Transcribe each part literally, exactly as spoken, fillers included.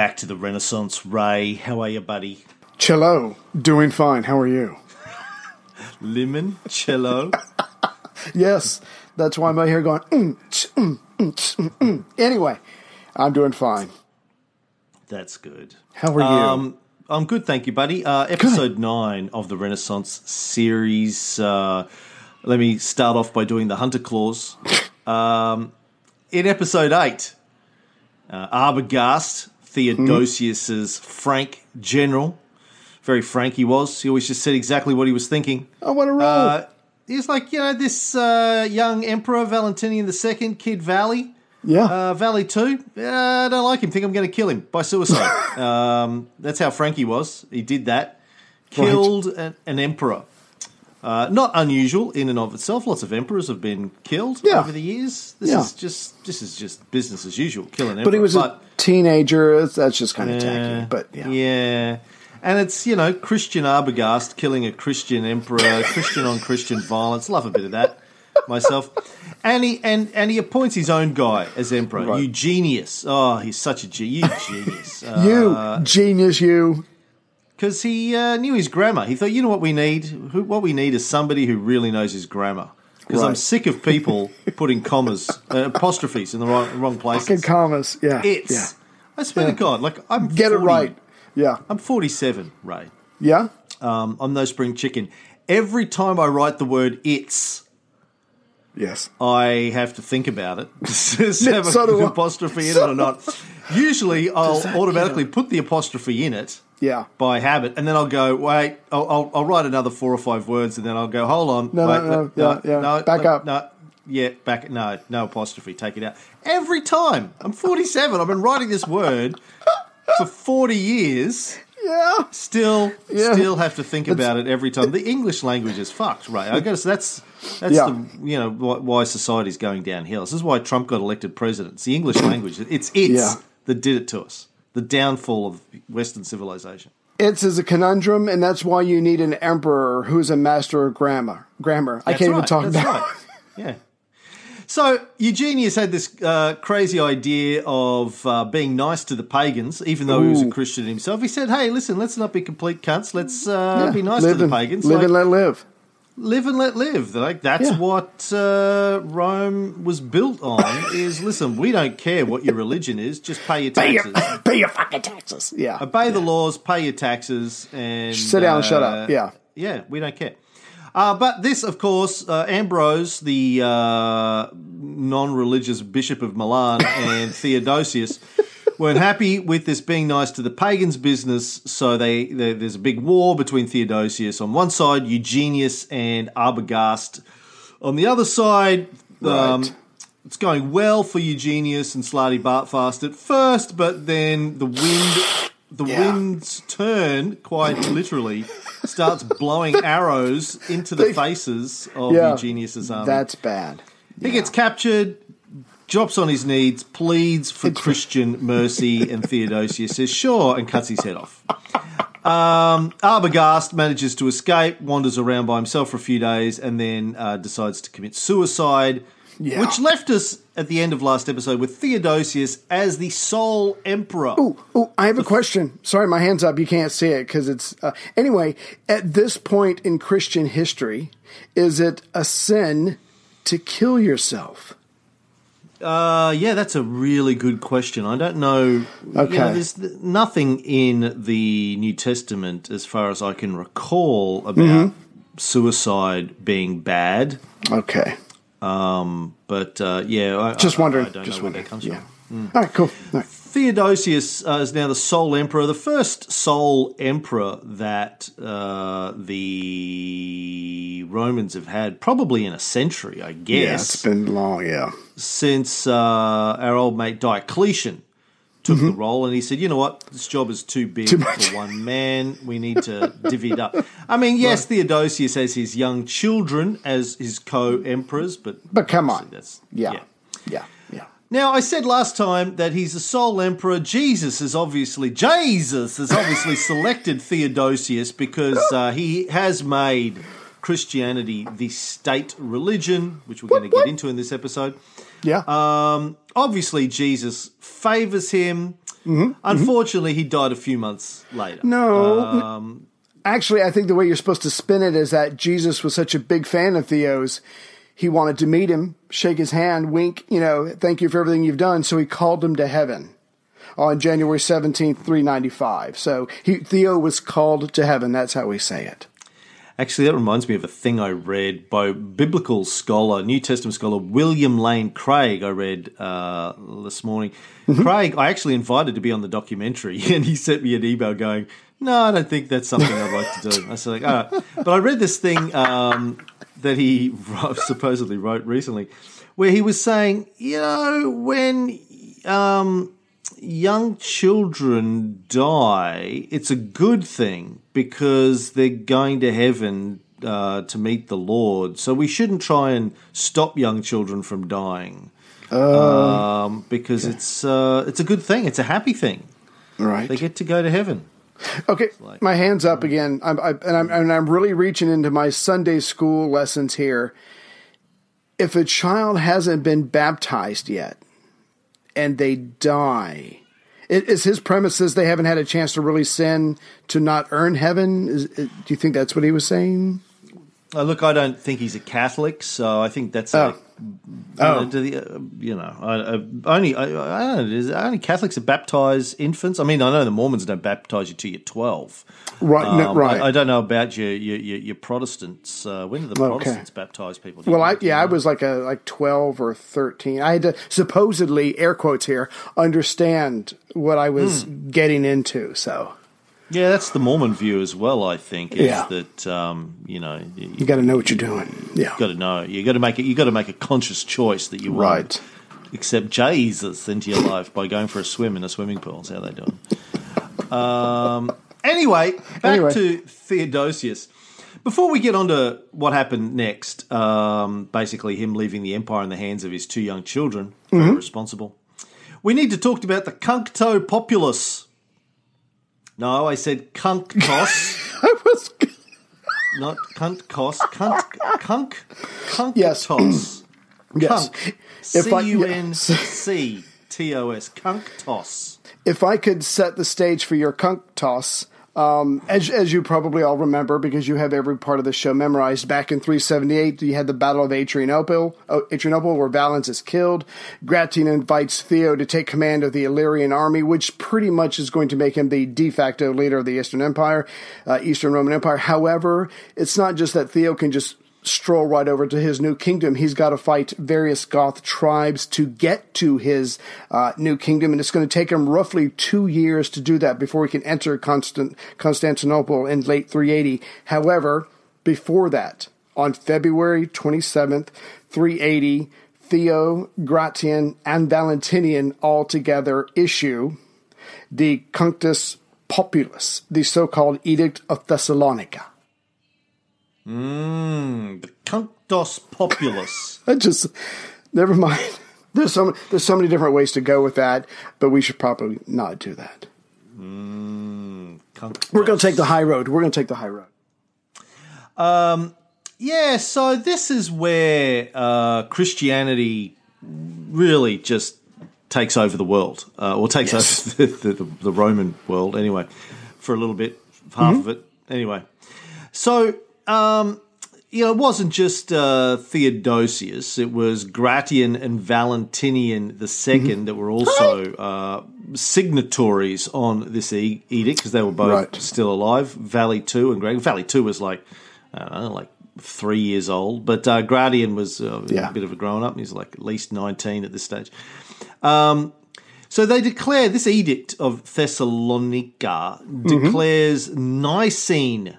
back to the Renaissance. Ray, how are you, buddy? Cello. Doing fine. How are you? Lemon cello. Yes. That's why I'm out here going, mm, ch, mm, mm, ch, mm, mm. Anyway, I'm doing fine. That's good. How are you? Um, I'm good, thank you, buddy. Uh, episode good. nine of the Renaissance series. Uh, let me start off by doing the Hunter Clause. Um, in episode eight, uh, Arbogast, Theodosius's mm. frank general. Very frank he was. He always just said exactly what he was thinking. Oh, what a role. Uh, he was like, you know, this uh, young emperor, Valentinian the Second, Kid Valley. Yeah. Uh, Valley two, uh, I don't like him. Think I'm going to kill him by suicide. um, that's how frank he was. He did that. Killed right. an, an emperor. Uh, not unusual in and of itself. Lots of emperors have been killed yeah. over the years. This yeah. is just this is just business as usual, killing emperor. But he was but, a teenager. That's just kind of yeah, tacky. But yeah. Yeah. And it's, you know, Christian Arbogast killing a Christian emperor, Christian on Christian violence. Love a bit of that. Myself, and he and, and he appoints his own guy as emperor, right. Eugenius. Oh, he's such a ge- Eugenius. Uh, you genius, you. Because he uh, knew his grammar. He thought, you know what we need? Who, what we need is somebody who really knows his grammar. Because right. I'm sick of people putting commas, uh, apostrophes in the wrong wrong places. Fucking commas, yeah. It's. Yeah. I swear yeah. to God, like I'm get forty, it right. Yeah, I'm forty-seven, Ray. Yeah, um, I'm no spring chicken. Every time I write the word "it's." Yes. I have to think about it. Does it have so an apostrophe in so it or not? Usually I'll automatically put the apostrophe in it yeah. by habit, and then I'll go, wait, I'll, I'll, I'll write another four or five words, and then I'll go, hold on. No, wait, no, no, no, yeah, no, yeah. no back no, up. No, yeah, back, no, no apostrophe, take it out. Every time. I'm forty-seven. I've been writing this word for forty years. Yeah. Still, yeah. still have to think about it's, it every time. The English language is fucked, right? I guess that's that's yeah. the you know why society's going downhill. This is why Trump got elected president. It's the English language. It's it's yeah. that did it to us. The downfall of Western civilization. It's is a conundrum, and that's why you need an emperor who's a master of grammar. Grammar. That's I can't right. even talk that's about. Right. Yeah. So Eugenius had this uh, crazy idea of uh, being nice to the pagans, even though Ooh. he was a Christian himself. He said, hey, listen, let's not be complete cunts. Let's uh, yeah. be nice live to and, the pagans. Live like, and let live. Live and let live. Like, that's yeah. what uh, Rome was built on is, listen, we don't care what your religion is. Just pay your taxes. Pay your, pay your fucking taxes. Yeah. Obey yeah. the laws, pay your taxes. and Sit down uh, and shut up. Yeah. Yeah, we don't care. Uh, but this, of course, uh, Ambrose, the uh, non-religious bishop of Milan, and Theodosius weren't happy with this being nice to the pagans business, so they, they there's a big war between Theodosius on one side, Eugenius and Arbogast on the other side. Um, right. It's going well for Eugenius and Slarty Bartfast at first, but then the wind... The yeah. wind's turn, quite literally, starts blowing arrows into the faces of yeah, Eugenius' army. That's bad. Yeah. He gets captured, drops on his knees, pleads for it's Christian right. mercy, and Theodosius says, sure, and cuts his head off. Um, Arbogast manages to escape, wanders around by himself for a few days, and then uh, decides to commit suicide, yeah. which left us... at the end of last episode with Theodosius as the sole emperor. Oh, oh! I have a question. Sorry, my hand's up. You can't see it because it's... Uh, anyway, at this point in Christian history, is it a sin to kill yourself? Uh, yeah, that's a really good question. I don't know. Okay. You know, there's nothing in the New Testament, as far as I can recall, about mm-hmm. suicide being bad. Okay. Um, but uh, yeah, I, just wondering. I, I don't just know wondering. Where that comes yeah. from. Mm. All right, cool. All right. Theodosius uh, is now the sole emperor, the first sole emperor that uh, the Romans have had, probably in a century, I guess. Yeah, it's been long. Yeah, since uh, our old mate Diocletian took mm-hmm. the role, and he said, you know what, this job is too big too for one man. We need to divvy it up. I mean, yes, right. Theodosius has his young children as his co-emperors, but... But come on. That's, yeah. yeah. Yeah. Yeah. Now, I said last time that he's the sole emperor. Jesus is obviously... Jesus has obviously selected Theodosius because uh, he has made Christianity the state religion, which we're what, going to get what? into in this episode. Yeah. Um, obviously, Jesus favors him. Mm-hmm. Unfortunately, mm-hmm. he died a few months later. No. Um, actually, I think the way you're supposed to spin it is that Jesus was such a big fan of Theo's. He wanted to meet him, shake his hand, wink, you know, thank you for everything you've done. So he called him to heaven on January seventeenth, three ninety-five. So he, Theo was called to heaven. That's how we say it. Actually, that reminds me of a thing I read by biblical scholar, New Testament scholar, William Lane Craig, I read uh, this morning. Mm-hmm. Craig, I actually invited to be on the documentary, and he sent me an email going, no, I don't think that's something I'd like to do. I said, like, all right. But I read this thing um, that he supposedly wrote recently where he was saying, you know, when um, young children die, it's a good thing because they're going to heaven uh, to meet the Lord. So we shouldn't try and stop young children from dying uh, um, because okay. it's uh, it's a good thing. It's a happy thing. Right. They get to go to heaven. Okay, my hand's up again, I'm, I, and, I'm, and I'm really reaching into my Sunday school lessons here. If a child hasn't been baptized yet and they die, it, is his premise is they haven't had a chance to really sin to not earn heaven? Is, do you think that's what he was saying? Uh, look, I don't think he's a Catholic, so I think that's oh. a, oh. know, to the, uh, you know, I, I, only I, I don't know, only Catholics that baptize infants. I mean, I know the Mormons don't baptize you till you're twelve. Right, um, no, right. I, I don't know about your your, your, your Protestants. Uh, when do the Protestants okay. baptize people? Well, I, yeah, know? I was like a like twelve or thirteen. I had to supposedly, air quotes here, understand what I was mm. getting into, so. Yeah, that's the Mormon view as well, I think, is yeah. that um, you know you, you got to know what you're doing. Yeah, got to know. You got to make it. You got to make a conscious choice that you right. want to accept Jesus into your life by going for a swim in a swimming pool. That's how they do it. Um, anyway, back anyway. to Theodosius. Before we get on to what happened next, um, basically him leaving the empire in the hands of his two young children, mm-hmm. very responsible. We need to talk about the Cuncto populace. No, I said cunctos. I was not cunctos. Cunk, cunk, cunctos. Yes. C U N C T O S. Cunctos. If I could set the stage for your cunctos, um, as as you probably all remember, because you have every part of the show memorized. Back in three seventy-eight, you had the Battle of Adrianople, Adrianople, where Valens is killed. Gratian invites Theo to take command of the Illyrian army, which pretty much is going to make him the de facto leader of the Eastern Empire, uh, Eastern Roman Empire. However, it's not just that Theo can just stroll right over to his new kingdom. He's got to fight various Goth tribes to get to his uh, new kingdom, and it's going to take him roughly two years to do that before he can enter Constant- Constantinople in late three eighty. However, before that, on February twenty-seventh, three eighty, Theo, Gratian, and Valentinian all together issue the Cunctus Populus, the so-called Edict of Thessalonica. Mmm, the Cunctos Populus. I just, never mind. There's so, there's so many different ways to go with that, but we should probably not do that. Mmm, Cunctos. We're going to take the high road. We're going to take the high road. Um, yeah, so this is where uh, Christianity really just takes over the world, uh, or takes yes. over the, the, the Roman world, anyway, for a little bit, half mm-hmm. of it, anyway. So... Um, you know, it wasn't just uh, Theodosius. It was Gratian and Valentinian the Second mm-hmm. that were also uh, signatories on this e- edict because they were both right. still alive. Valley the Second and Greg. Valley the Second was like, I don't know, like three years old. But uh, Gratian was uh, yeah. a bit of a grown up. He's like at least nineteen at this stage. Um, so they declare this edict of Thessalonica mm-hmm. declares Nicene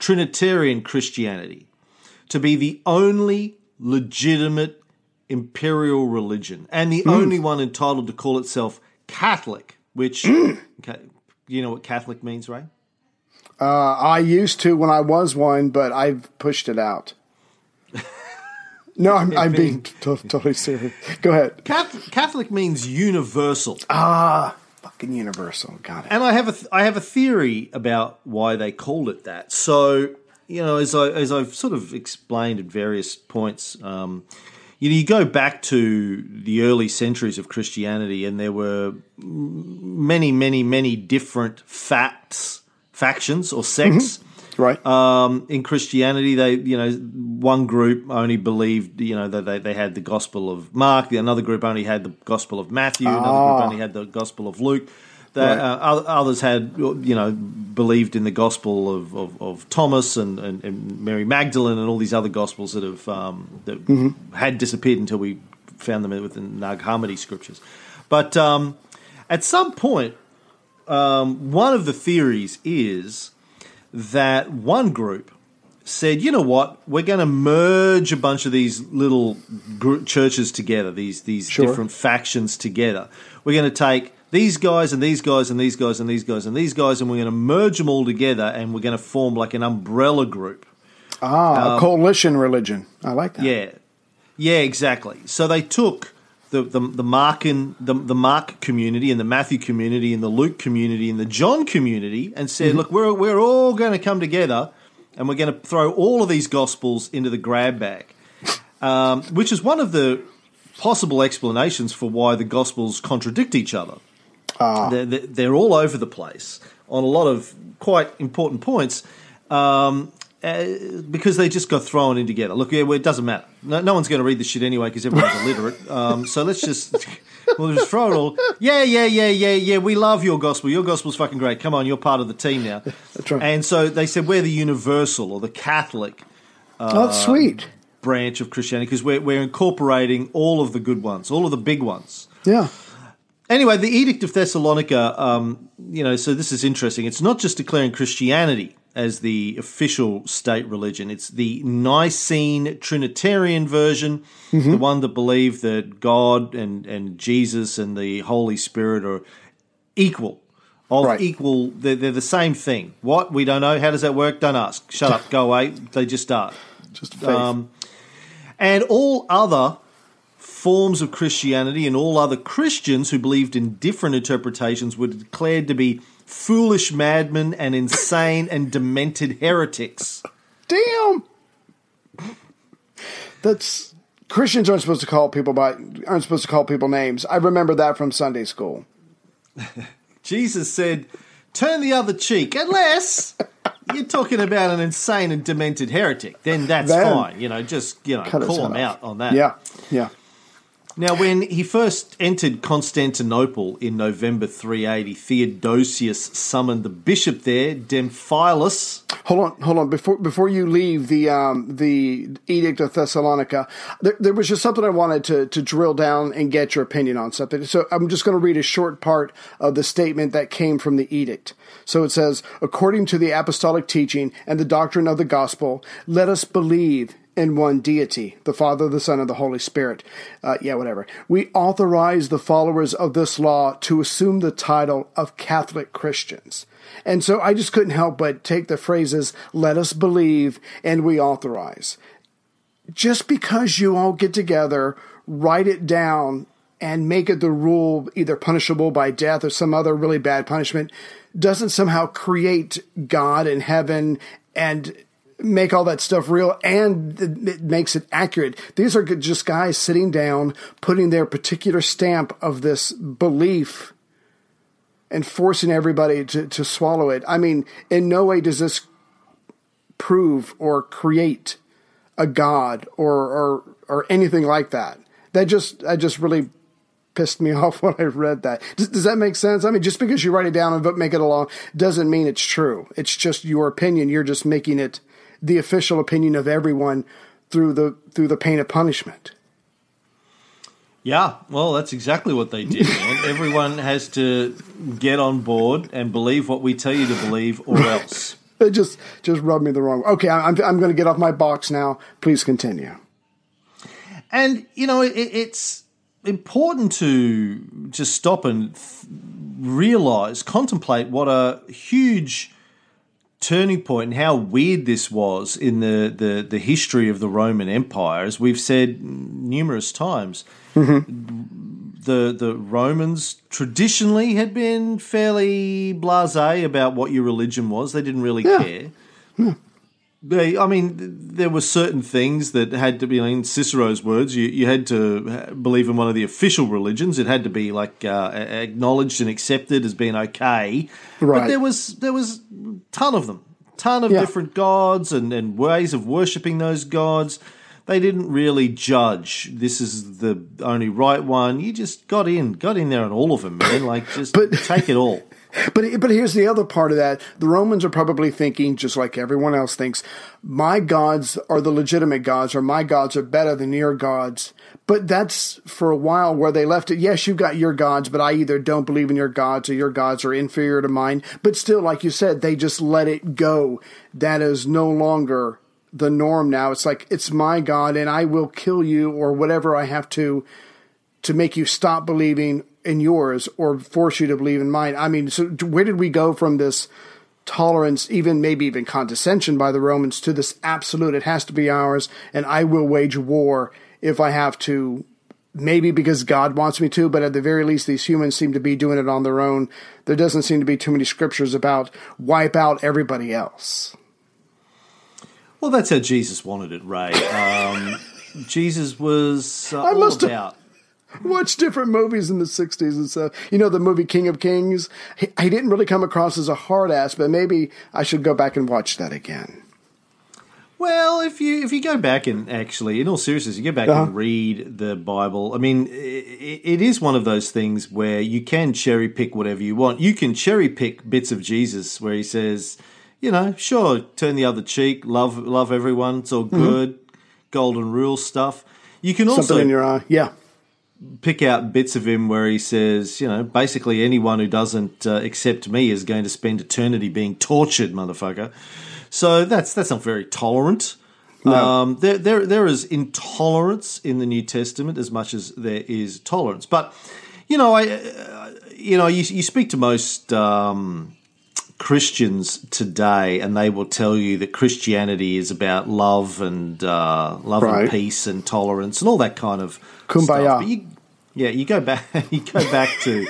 Trinitarian Christianity to be the only legitimate imperial religion and the mm. only one entitled to call itself Catholic, which, mm. okay, you know what Catholic means, right? Uh, I used to when I was one, but I've pushed it out. No, I'm, I'm being t- totally serious. Go ahead. Catholic, Catholic means universal. Ah, fucking universal, got it. And I have a th- I have a theory about why they called it that. So you know, as I as I've sort of explained at various points, um, you know, you go back to the early centuries of Christianity and there were many, many, many different facts, factions or sects. Mm-hmm. Right. Um, in Christianity, they, you know, one group only believed, you know, that they, they had the Gospel of Mark. Another group only had the Gospel of Matthew. Ah. Another group only had the Gospel of Luke. The, right. uh, others had, you know, believed in the Gospel of, of, of Thomas and, and, and Mary Magdalene and all these other Gospels that have um, that mm-hmm. had disappeared until we found them within Nag Hammadi scriptures. But um, at some point, um, one of the theories is that one group said, you know what, we're going to merge a bunch of these little group churches together, these these sure. different factions together. We're going to take these guys and these guys and these guys and these guys and these guys, and we're going to merge them all together, and we're going to form like an umbrella group. Ah, um, a coalition religion. I like that. Yeah, yeah, exactly. So they took the the, the Mark in the, the Mark community and the Matthew community and the Luke community and the John community and said, mm-hmm. look, we're we're all going to come together, and we're going to throw all of these gospels into the grab bag, um, which is one of the possible explanations for why the gospels contradict each other. Ah. They're, they're all over the place on a lot of quite important points um, uh, because they just got thrown in together. Look, yeah, well, it doesn't matter. No, no one's going to read this shit anyway because everyone's illiterate. Um, so let's just we'll just throw it all. Yeah, yeah, yeah, yeah, yeah. We love your gospel. Your gospel's fucking great. Come on, you're part of the team now. That's right. And so they said we're the universal or the Catholic uh, oh, that's sweet. branch of Christianity because we're, we're incorporating all of the good ones, all of the big ones. Yeah. Anyway, the Edict of Thessalonica, um, you know, so this is interesting. It's not just declaring Christianity as the official state religion. It's the Nicene Trinitarian version, mm-hmm. the one that believed that God and, and Jesus and the Holy Spirit are equal, of right. equal. They're, they're the same thing. What? We don't know. How does that work? Don't ask. Shut up. Go away. They just are. Just faith. Um, and all other forms of Christianity and all other Christians who believed in different interpretations were declared to be foolish madmen and insane and demented heretics. Damn! That's Christians aren't supposed to call people by aren't supposed to call people names. I remember that from Sunday school. Jesus said, "Turn the other cheek," unless you're talking about an insane and demented heretic. Then that's then, fine. You know, just you know, call him out on that. Yeah, yeah. Now, when he first entered Constantinople in November three eighty, Theodosius summoned the bishop there, Demophilus. Hold on, hold on. Before before you leave the um, the Edict of Thessalonica, there, there was just something I wanted to, to drill down and get your opinion on something. So I'm just going to read a short part of the statement that came from the edict. So it says, "According to the apostolic teaching and the doctrine of the gospel, let us believe in one deity, the Father, the Son, and the Holy Spirit." Uh, yeah, whatever. "We authorize the followers of this law to assume the title of Catholic Christians." And so I just couldn't help but take the phrases, "let us believe," and "we authorize." Just because you all get together, write it down, and make it the rule, either punishable by death or some other really bad punishment, doesn't somehow create God in heaven and make all that stuff real, and it makes it accurate. These are just guys sitting down, putting their particular stamp of this belief and forcing everybody to, to swallow it. I mean, in no way does this prove or create a God or or, or anything like that. That just, I just really pissed me off when I read that. Does, does that make sense? I mean, just because you write it down and make it along doesn't mean it's true. It's just your opinion. You're just making it the official opinion of everyone through the through the pain of punishment. Yeah, well, that's exactly what they did, man. Everyone has to get on board and believe what we tell you to believe, or else. It just just rubbed me the wrong way. Okay, I'm I'm going to get off my box now. Please continue. And you know, it, it's important to just stop and th- realize, contemplate what a huge turning point and how weird this was in the, the, the history of the Roman Empire. As we've said numerous times, mm-hmm. the the Romans traditionally had been fairly blasé about what your religion was. They didn't really yeah. care. Yeah. They, I mean, there were certain things that had to be, in Cicero's words, you, you had to believe in one of the official religions. It had to be like uh, acknowledged and accepted as being okay. Right. But there was there was a ton of them, ton of yeah. different gods and, and ways of worshipping those gods. They didn't really judge. This is the only right one. You just got in, got in there on all of them, man. Like, just but, take it all. But but here's the other part of that. The Romans are probably thinking, just like everyone else thinks, my gods are the legitimate gods, or my gods are better than your gods. But that's for a while where they left it. Yes, you've got your gods, but I either don't believe in your gods or your gods are inferior to mine. But still, like you said, they just let it go. That is no longer the norm now. It's like, it's my God and I will kill you or whatever I have to to make you stop believing in yours or force you to believe in mine. I mean, so where did we go from this tolerance, even maybe even condescension by the Romans, to this absolute, it has to be ours and I will wage war if I have to, maybe because God wants me to, but at the very least these humans seem to be doing it on their own. There doesn't seem to be too many scriptures about wipe out everybody else. Well, that's how Jesus wanted it, Ray. Um, Jesus was uh, I all must about... have watched different movies in the sixties and stuff. You know, the movie King of Kings? He, he didn't really come across as a hard-ass, but maybe I should go back and watch that again. Well, if you if you go back and actually, in all seriousness, you go back uh-huh. and read the Bible, I mean, it, it is one of those things where you can cherry-pick whatever you want. You can cherry-pick bits of Jesus where he says... You know, sure, turn the other cheek, love love everyone, it's all good, mm-hmm. golden rule stuff. You can also Something in your eye. Yeah. pick out bits of him where he says, you know, basically anyone who doesn't uh, accept me is going to spend eternity being tortured, motherfucker. So that's that's not very tolerant. No. Um, there, there there is intolerance in the New Testament as much as there is tolerance. But, you know, I, uh, you know, you, you speak to most... Um, Christians today, and they will tell you that Christianity is about love and uh, love right. and peace and tolerance and all that kind of Kumbaya. Stuff. But you, yeah, you go back, you go back to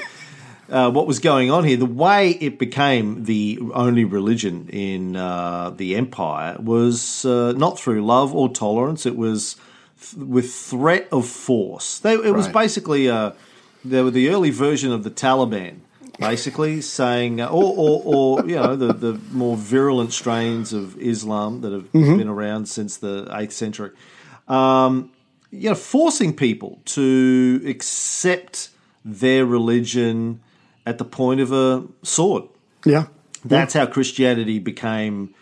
uh, what was going on here. The way it became the only religion in uh, the empire was uh, not through love or tolerance. It was th- with threat of force. They, it right. was basically uh, they were the early version of the Taliban. Basically saying, or, or, or you know, the, the more virulent strains of Islam that have mm-hmm. been around since the eighth century, um, you know, forcing people to accept their religion at the point of a sword. Yeah. That's yeah. how Christianity became,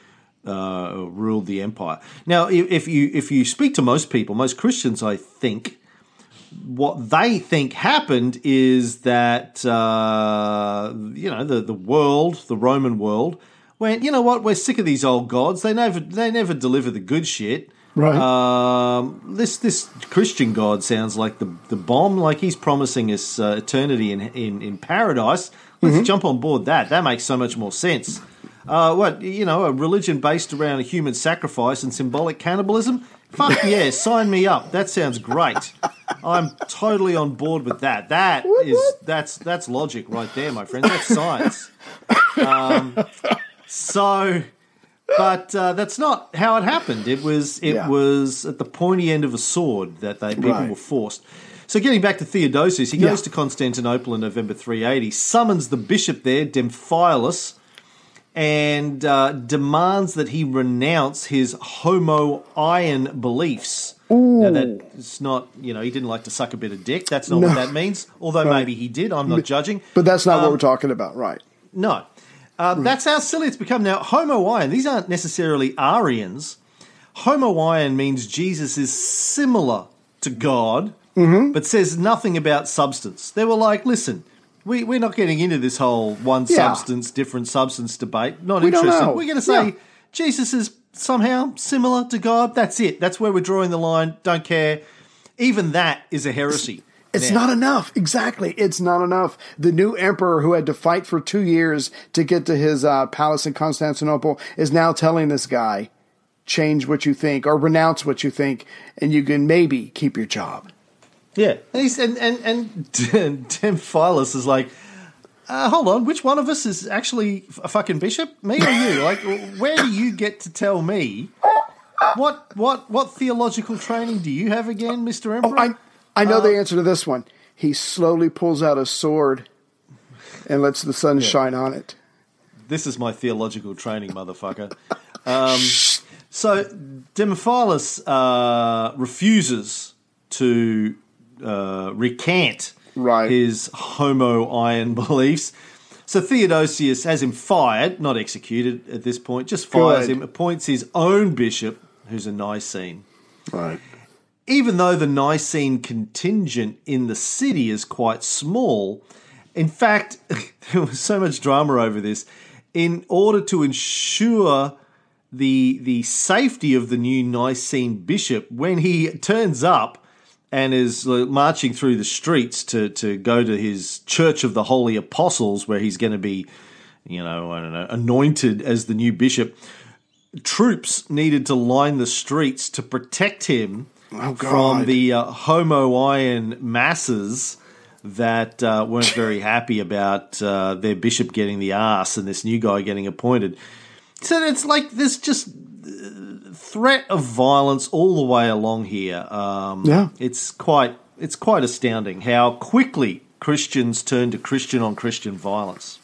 uh, ruled the empire. Now, if you if you speak to most people, most Christians, I think, what they think happened is that, uh, you know, the, the world, the Roman world, went, you know what, we're sick of these old gods. They never they never deliver the good shit. Right. Um, this this Christian God sounds like the the bomb, like he's promising us uh, eternity in, in, in paradise. Let's mm-hmm. jump on board that. That makes so much more sense. Uh, what, you know, a religion based around human sacrifice and symbolic cannibalism? Fuck yeah, sign me up. That sounds great. I'm totally on board with that. That is that's that's logic right there, my friend. That's science. Um, so, but uh, that's not how it happened. It was it yeah. was at the pointy end of a sword that they people right. were forced. So, getting back to Theodosius, he goes yeah. to Constantinople in November three eighty, summons the bishop there, Demophilus, and uh, demands that he renounce his homoian beliefs. Ooh. Now, that's not, you know, he didn't like to suck a bit of dick. That's not no. what that means, although right. maybe he did. I'm not judging. But that's not um, what we're talking about, right? No. Uh, mm. That's how silly it's become. Now, homoian, these aren't necessarily Arians. Homoian means Jesus is similar to God, mm-hmm. but says nothing about substance. They were like, listen... We, we're not getting into this whole one yeah. substance, different substance debate. Not we interested. We're going to say yeah. Jesus is somehow similar to God. That's it. That's where we're drawing the line. Don't care. Even that is a heresy. It's, it's not enough. Exactly. It's not enough. The new emperor who had to fight for two years to get to his uh, palace in Constantinople is now telling this guy, change what you think or renounce what you think, and you can maybe keep your job. Yeah, and he's and and and Demophilus is like, Uh, hold on, which one of us is actually a fucking bishop? Me or you? Like, where do you get to tell me? What what what theological training do you have again, Mister Emperor? Oh, I, I know uh, the answer to this one. He slowly pulls out a sword and lets the sun yeah. shine on it. This is my theological training, motherfucker. um, so Demophilus uh, refuses to uh, recant right. his homoian beliefs. So Theodosius has him fired, not executed at this point, just fires Good. him, appoints his own bishop, who's a Nicene. Right. Even though the Nicene contingent in the city is quite small, in fact, there was so much drama over this, in order to ensure the, the safety of the new Nicene bishop, when he turns up, and is marching through the streets to, to go to his Church of the Holy Apostles, where he's going to be, you know, I don't know, anointed as the new bishop. Troops needed to line the streets to protect him oh, from the uh, homoian masses that uh, weren't very happy about uh, their bishop getting the arse and this new guy getting appointed. So it's like this just... threat of violence all the way along here. Um, yeah. It's quite it's quite astounding how quickly Christians turn to Christian on Christian violence.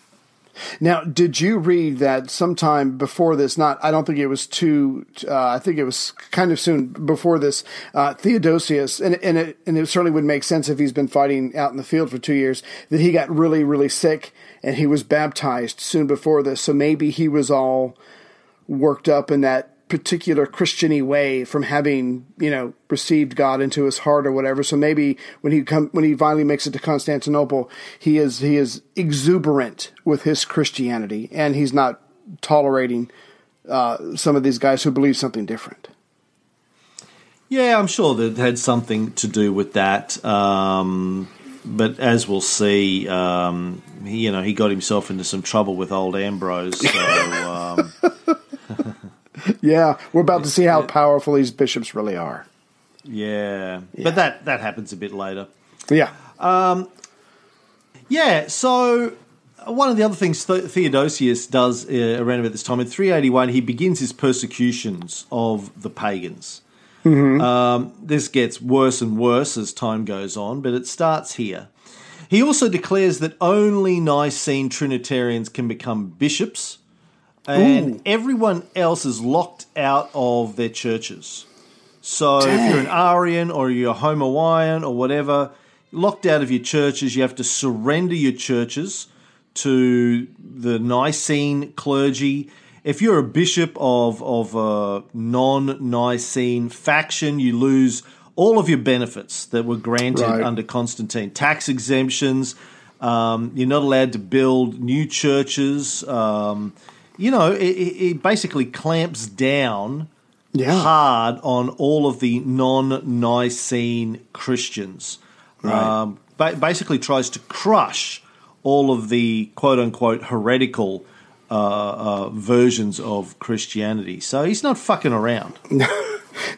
Now, did you read that sometime before this? Not, I don't think it was too. Uh, I think it was kind of soon before this. Uh, Theodosius, and and it, and it certainly would make sense if he's been fighting out in the field for two years. That he got really really sick and he was baptized soon before this. So maybe he was all worked up in that particular Christian-y way from having, you know, received God into his heart or whatever. So maybe when he come when he finally makes it to Constantinople, he is he is exuberant with his Christianity, and he's not tolerating uh, some of these guys who believe something different. Yeah, I'm sure that it had something to do with that. Um, but as we'll see, um, he, you know, he got himself into some trouble with old Ambrose. So. Um, Yeah, we're about to see how powerful these bishops really are. Yeah, yeah. But that, that happens a bit later. Yeah. Um, yeah, so one of the other things Theodosius does uh, around about this time, in three eighty-one, he begins his persecutions of the pagans. Mm-hmm. Um, this gets worse and worse as time goes on, but it starts here. He also declares that only Nicene Trinitarians can become bishops, and Ooh. everyone else is locked out of their churches. So Dang. if you're an Arian or you're a homoian or whatever, locked out of your churches, you have to surrender your churches to the Nicene clergy. If you're a bishop of, of a non-Nicene faction, you lose all of your benefits that were granted right. under Constantine. Tax exemptions, um, you're not allowed to build new churches, um... You know, it, it basically clamps down yeah. hard on all of the non-Nicene Christians. Right. Um, ba- basically tries to crush all of the quote-unquote heretical uh, uh, versions of Christianity. So he's not fucking around.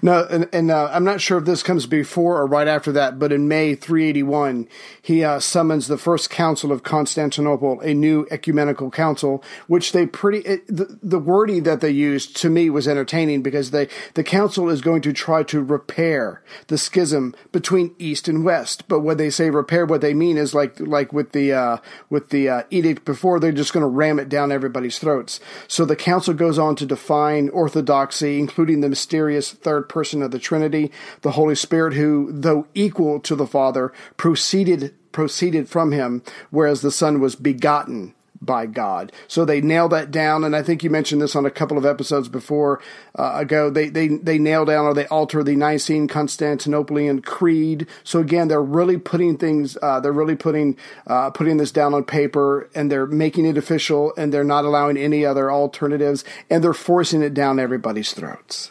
No, and, and uh, I'm not sure if this comes before or right after that, but in May three eighty-one, he uh, summons the First Council of Constantinople, a new ecumenical council, which they pretty it, the, the wording that they used to me was entertaining because they the council is going to try to repair the schism between East and West. But when they say repair, what they mean is like like with the uh, with the uh, edict before, they're just going to ram it down everybody's throats. So the council goes on to define orthodoxy, including the mysterious third person of the Trinity, the Holy Spirit, who, though equal to the Father, proceeded proceeded from him, whereas the Son was begotten by God. So they nail that down, and I think you mentioned this on a couple of episodes before uh, ago. They they they nail down, or they alter the Nicene Constantinopolitan Creed. So again, they're really putting things. Uh, they're really putting uh, putting this down on paper, and they're making it official, and they're not allowing any other alternatives, and they're forcing it down everybody's throats.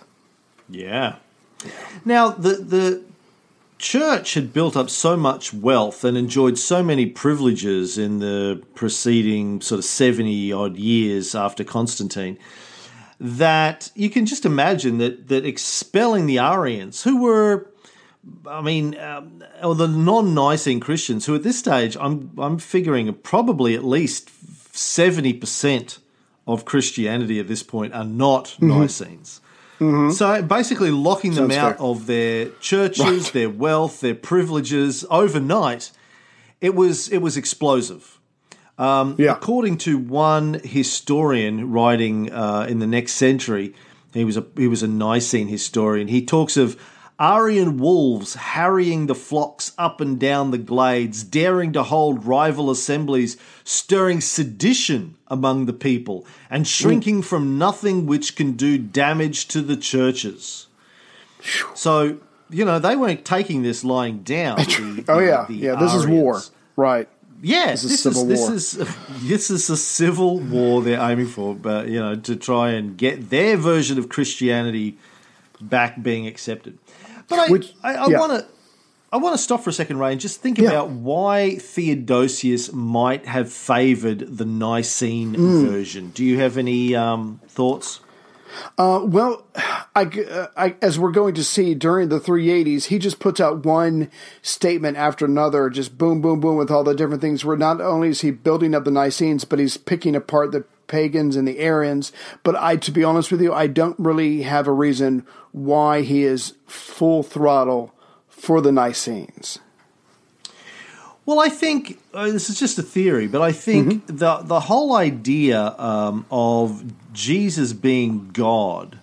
Yeah. Now, the the church had built up so much wealth and enjoyed so many privileges in the preceding sort of seventy-odd years after Constantine that you can just imagine that that expelling the Arians, who were I mean, um, or the non-Nicene Christians, who at this stage, I'm I'm figuring probably at least seventy percent of Christianity at this point are not mm-hmm. Nicenes. Mm-hmm. So basically locking Sounds them out fair. Of their churches, right. their wealth, their privileges overnight, it was it was explosive. Um, yeah. According to one historian writing uh, in the next century, he was a he was a Nicene historian. He talks of Arian wolves harrying the flocks up and down the glades, daring to hold rival assemblies, stirring sedition among the people, and shrinking mm. from nothing which can do damage to the churches. So, you know, they weren't taking this lying down. The, oh, the, yeah. The yeah, this Arians. Is war. Right. Yeah, this is this civil is, war. This is, this is a civil war they're aiming for, but, you know, to try and get their version of Christianity back being accepted. But I Which, I, I yeah. want to I want to stop for a second, Ray, and just think yeah. about why Theodosius might have favoured the Nicene mm. version. Do you have any um, thoughts? Uh, well, I, I, as we're going to see during the three eighties, he just puts out one statement after another, just boom, boom, boom, with all the different things. Where not only is he building up the Nicenes, but he's picking apart the Pagans and the Arians. But I, to be honest with you, I don't really have a reason why he is full throttle for the Nicenes. Well, I think uh, this is just a theory, but I think mm-hmm. the the whole idea um, of Jesus being God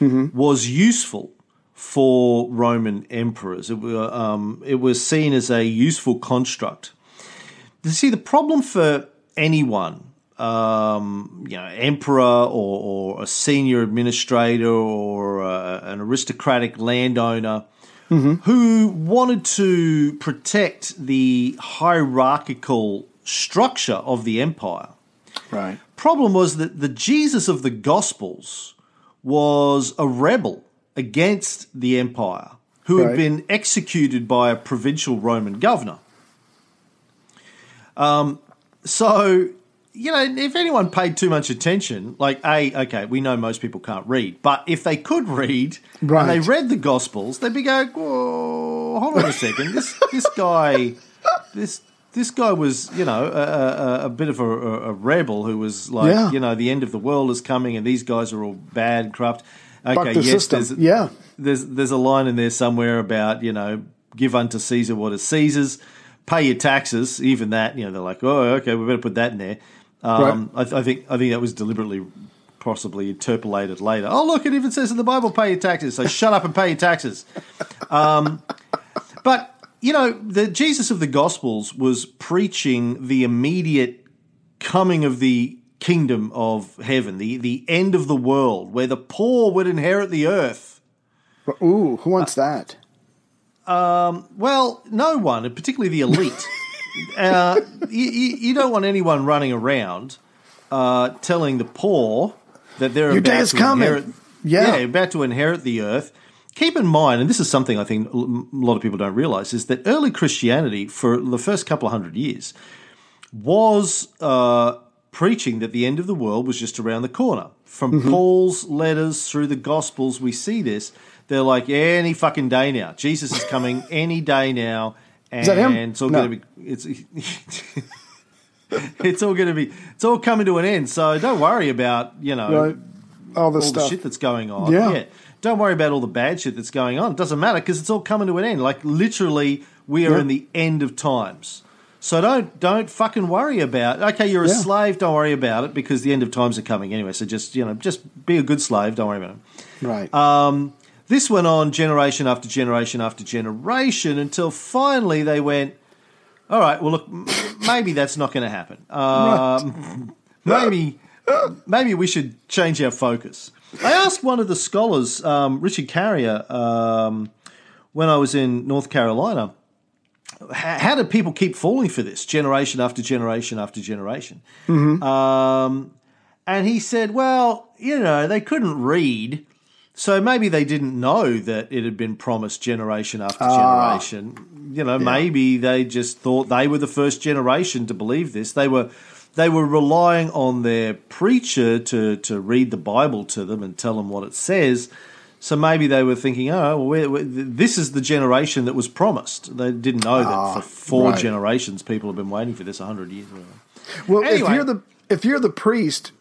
mm-hmm. was useful for Roman emperors. It, um, it was seen as a useful construct. You see, the problem for anyone, um, you know, emperor or, or a senior administrator or a, an aristocratic landowner, Mm-hmm. who wanted to protect the hierarchical structure of the empire. Right. Problem was that the Jesus of the Gospels was a rebel against the empire who right. had been executed by a provincial Roman governor. Um, so, you know, if anyone paid too much attention, like, A, okay, we know most people can't read, but if they could read right. and they read the Gospels, they'd be going, whoa, hold on a second, this this guy this this guy was, you know, a, a, a bit of a, a rebel who was like, yeah. you know, the end of the world is coming and these guys are all bad, corrupt. Okay, Fuck the yes, system. There's, yeah. there's, there's a line in there somewhere about, you know, give unto Caesar what is Caesar's, pay your taxes, even that, you know, they're like, oh, okay, we better put that in there. Um, right. I, th- I think I think that was deliberately possibly interpolated later. Oh, look, it even says in the Bible, pay your taxes. So shut up and pay your taxes. Um, but, you know, the Jesus of the Gospels was preaching the immediate coming of the kingdom of heaven, the, the end of the world, where the poor would inherit the earth. Ooh, who wants uh, that? Um, well, no one, and particularly the elite. Uh, you, you don't want anyone running around uh, telling the poor that they're Your about day is to coming. inherit, yeah. yeah, about to inherit the earth. Keep in mind, and this is something I think a lot of people don't realize, is that early Christianity for the first couple of hundred years was uh, preaching that the end of the world was just around the corner. From mm-hmm. Paul's letters through the Gospels, we see this. They're like, any fucking day now. Jesus is coming any day now. And is that him? It's all no. going to be it's it's all going to be it's all coming to an end. So don't worry about you know right. all, the, all stuff. the shit that's going on. Yeah. yeah, don't worry about all the bad shit that's going on. It doesn't matter because it's all coming to an end. Like literally, we are yeah. in the end of times. So don't don't fucking worry about. Okay, you're a yeah. slave. Don't worry about it because the end of times are coming anyway. So just you know just be a good slave. Don't worry about it. Right. Um, This went on generation after generation after generation until finally they went, all right, well, look, m- maybe that's not going to happen. Um, right. Maybe maybe we should change our focus. I asked one of the scholars, um, Richard Carrier, um, when I was in North Carolina, how, how did people keep falling for this generation after generation after generation? Mm-hmm. Um, and he said, well, you know, they couldn't read. So maybe they didn't know that it had been promised generation after generation. Uh, you know, yeah. maybe they just thought they were the first generation to believe this. They were they were relying on their preacher to, to read the Bible to them and tell them what it says. So maybe they were thinking, oh, well, we're, we're, this is the generation that was promised. They didn't know that ah, for four right. generations people have been waiting for this one hundred years. Or whatever. Well, anyway. if you're the if you're the priest,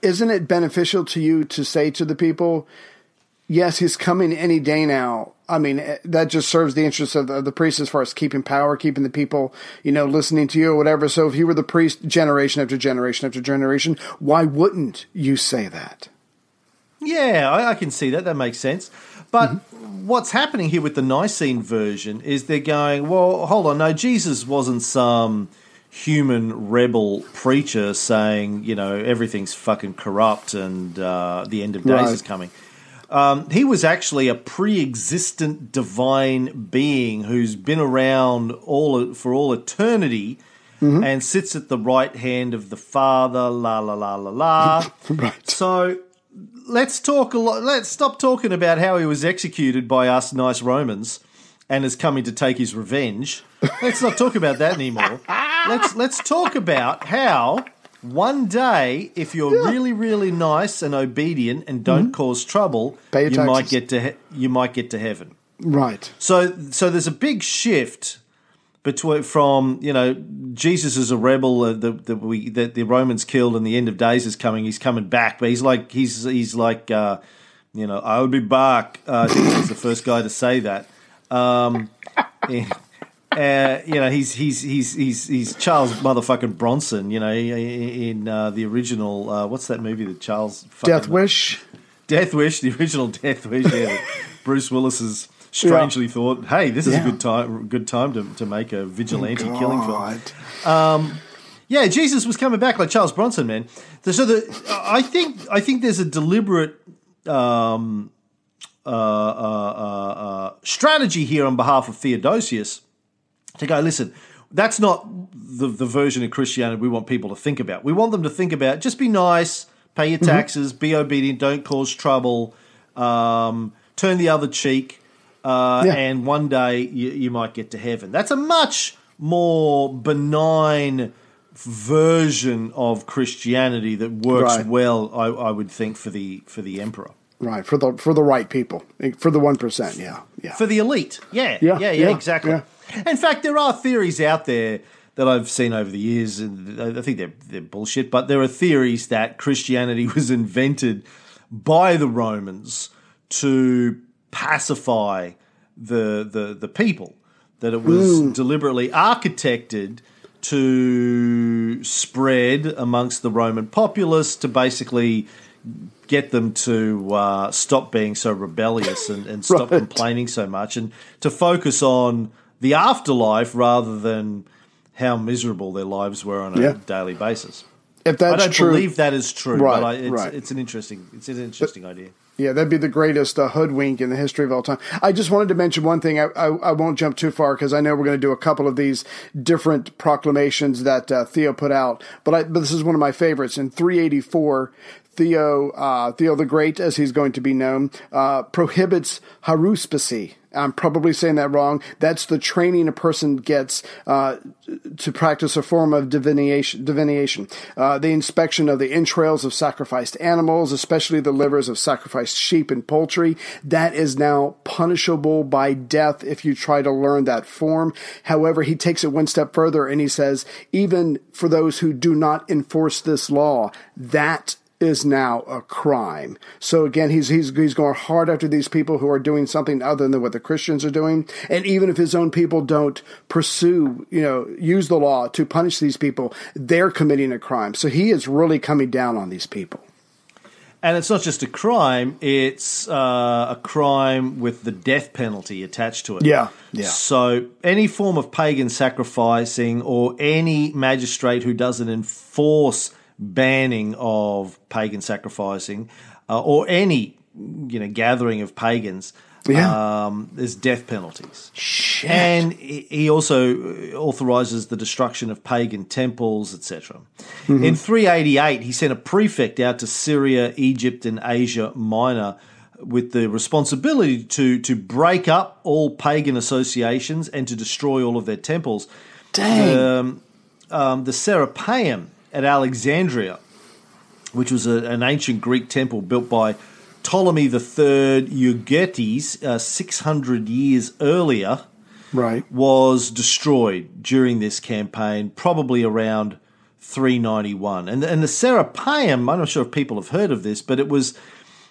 isn't it beneficial to you to say to the people, yes, he's coming any day now? I mean, that just serves the interests of the, of the priest as far as keeping power, keeping the people, you know, listening to you or whatever. So if you were the priest generation after generation after generation, why wouldn't you say that? Yeah, I, I can see that. That makes sense. But mm-hmm. what's happening here with the Nicene version is they're going, well, hold on. No, Jesus wasn't some human rebel preacher saying, you know, everything's fucking corrupt and uh, the end of days right. is coming. Um, he was actually a pre-existent divine being who's been around all for all eternity mm-hmm. and sits at the right hand of the Father, la, la, la, la, la. Right. So let's talk a lot. Let's stop talking about how he was executed by us nice Romans and is coming to take his revenge. Let's not talk about that anymore. Let's let's talk about how one day, if you're yeah. really, really nice and obedient and don't mm-hmm. cause trouble, Pay your you taxes. might get to he- you might get to heaven. Right. So, so there's a big shift between from you know Jesus is a rebel uh, that the, we that the Romans killed and the end of days is coming. He's coming back, but he's like he's he's like uh, you know I'll be back. Uh, Jesus was the first guy to say that. Um, yeah. Uh, you know, he's he's he's he's he's Charles motherfucking Bronson. You know, in uh, the original, uh, what's that movie? The Charles fucking Death Wish, Death Wish, the original Death Wish. Yeah, Bruce Willis's strangely yeah. thought, "Hey, this is yeah. a good time, good time to to make a vigilante oh, killing film." Um, yeah, Jesus was coming back like Charles Bronson, man. So the I think I think there's a deliberate. Um, uh, uh, uh, uh, strategy here on behalf of Theodosius. To go, listen, that's not the the version of Christianity we want people to think about. We want them to think about just be nice, pay your taxes, mm-hmm. be obedient, don't cause trouble, um, turn the other cheek, uh, yeah. and one day you, you might get to heaven. That's a much more benign version of Christianity that works right. well, I, I would think, for the for the emperor. Right, for the for the right people, for the one percent, yeah. yeah. For the elite, yeah, yeah, yeah, yeah, yeah exactly. Yeah. In fact, there are theories out there that I've seen over the years, and I think they're they're bullshit, but there are theories that Christianity was invented by the Romans to pacify the the, the people, that it was mm. deliberately architected to spread amongst the Roman populace to basically get them to uh, stop being so rebellious and, and stop right. complaining so much and to focus on the afterlife rather than how miserable their lives were on a yeah. daily basis. If that's I don't true, believe that is true, right, but I, it's, right. it's an interesting it's an interesting but, idea. Yeah, that'd be the greatest uh, hoodwink in the history of all time. I just wanted to mention one thing. I, I, I won't jump too far because I know we're going to do a couple of these different proclamations that uh, Theo put out, but, I, but this is one of my favorites. In three eighty-four, Theo, uh, Theo the Great, as he's going to be known, uh, prohibits haruspicy. I'm probably saying that wrong. That's the training a person gets uh, to practice a form of divination. divination. Uh, the inspection of the entrails of sacrificed animals, especially the livers of sacrificed sheep and poultry, that is now punishable by death if you try to learn that form. However, he takes it one step further and he says, even for those who do not enforce this law, that is now a crime. So again, he's he's he's going hard after these people who are doing something other than what the Christians are doing. And even if his own people don't pursue, you know, use the law to punish these people, they're committing a crime. So he is really coming down on these people. And it's not just a crime; it's uh, a crime with the death penalty attached to it. Yeah, yeah. So any form of pagan sacrificing or any magistrate who doesn't enforce banning of pagan sacrificing uh, or any you know gathering of pagans yeah. um there's death penalties. Shit. And he also authorizes the destruction of pagan temples, etc. mm-hmm. In three eighty-eight he sent a prefect out to Syria, Egypt and Asia Minor with the responsibility to to break up all pagan associations and to destroy all of their temples. Dang. Um, um, the Serapeum at Alexandria, which was a, an ancient Greek temple built by Ptolemy the third Euergetes, uh, six hundred years earlier, right, was destroyed during this campaign, probably around three ninety-one. And, and the Serapeum, I'm not sure if people have heard of this, but it was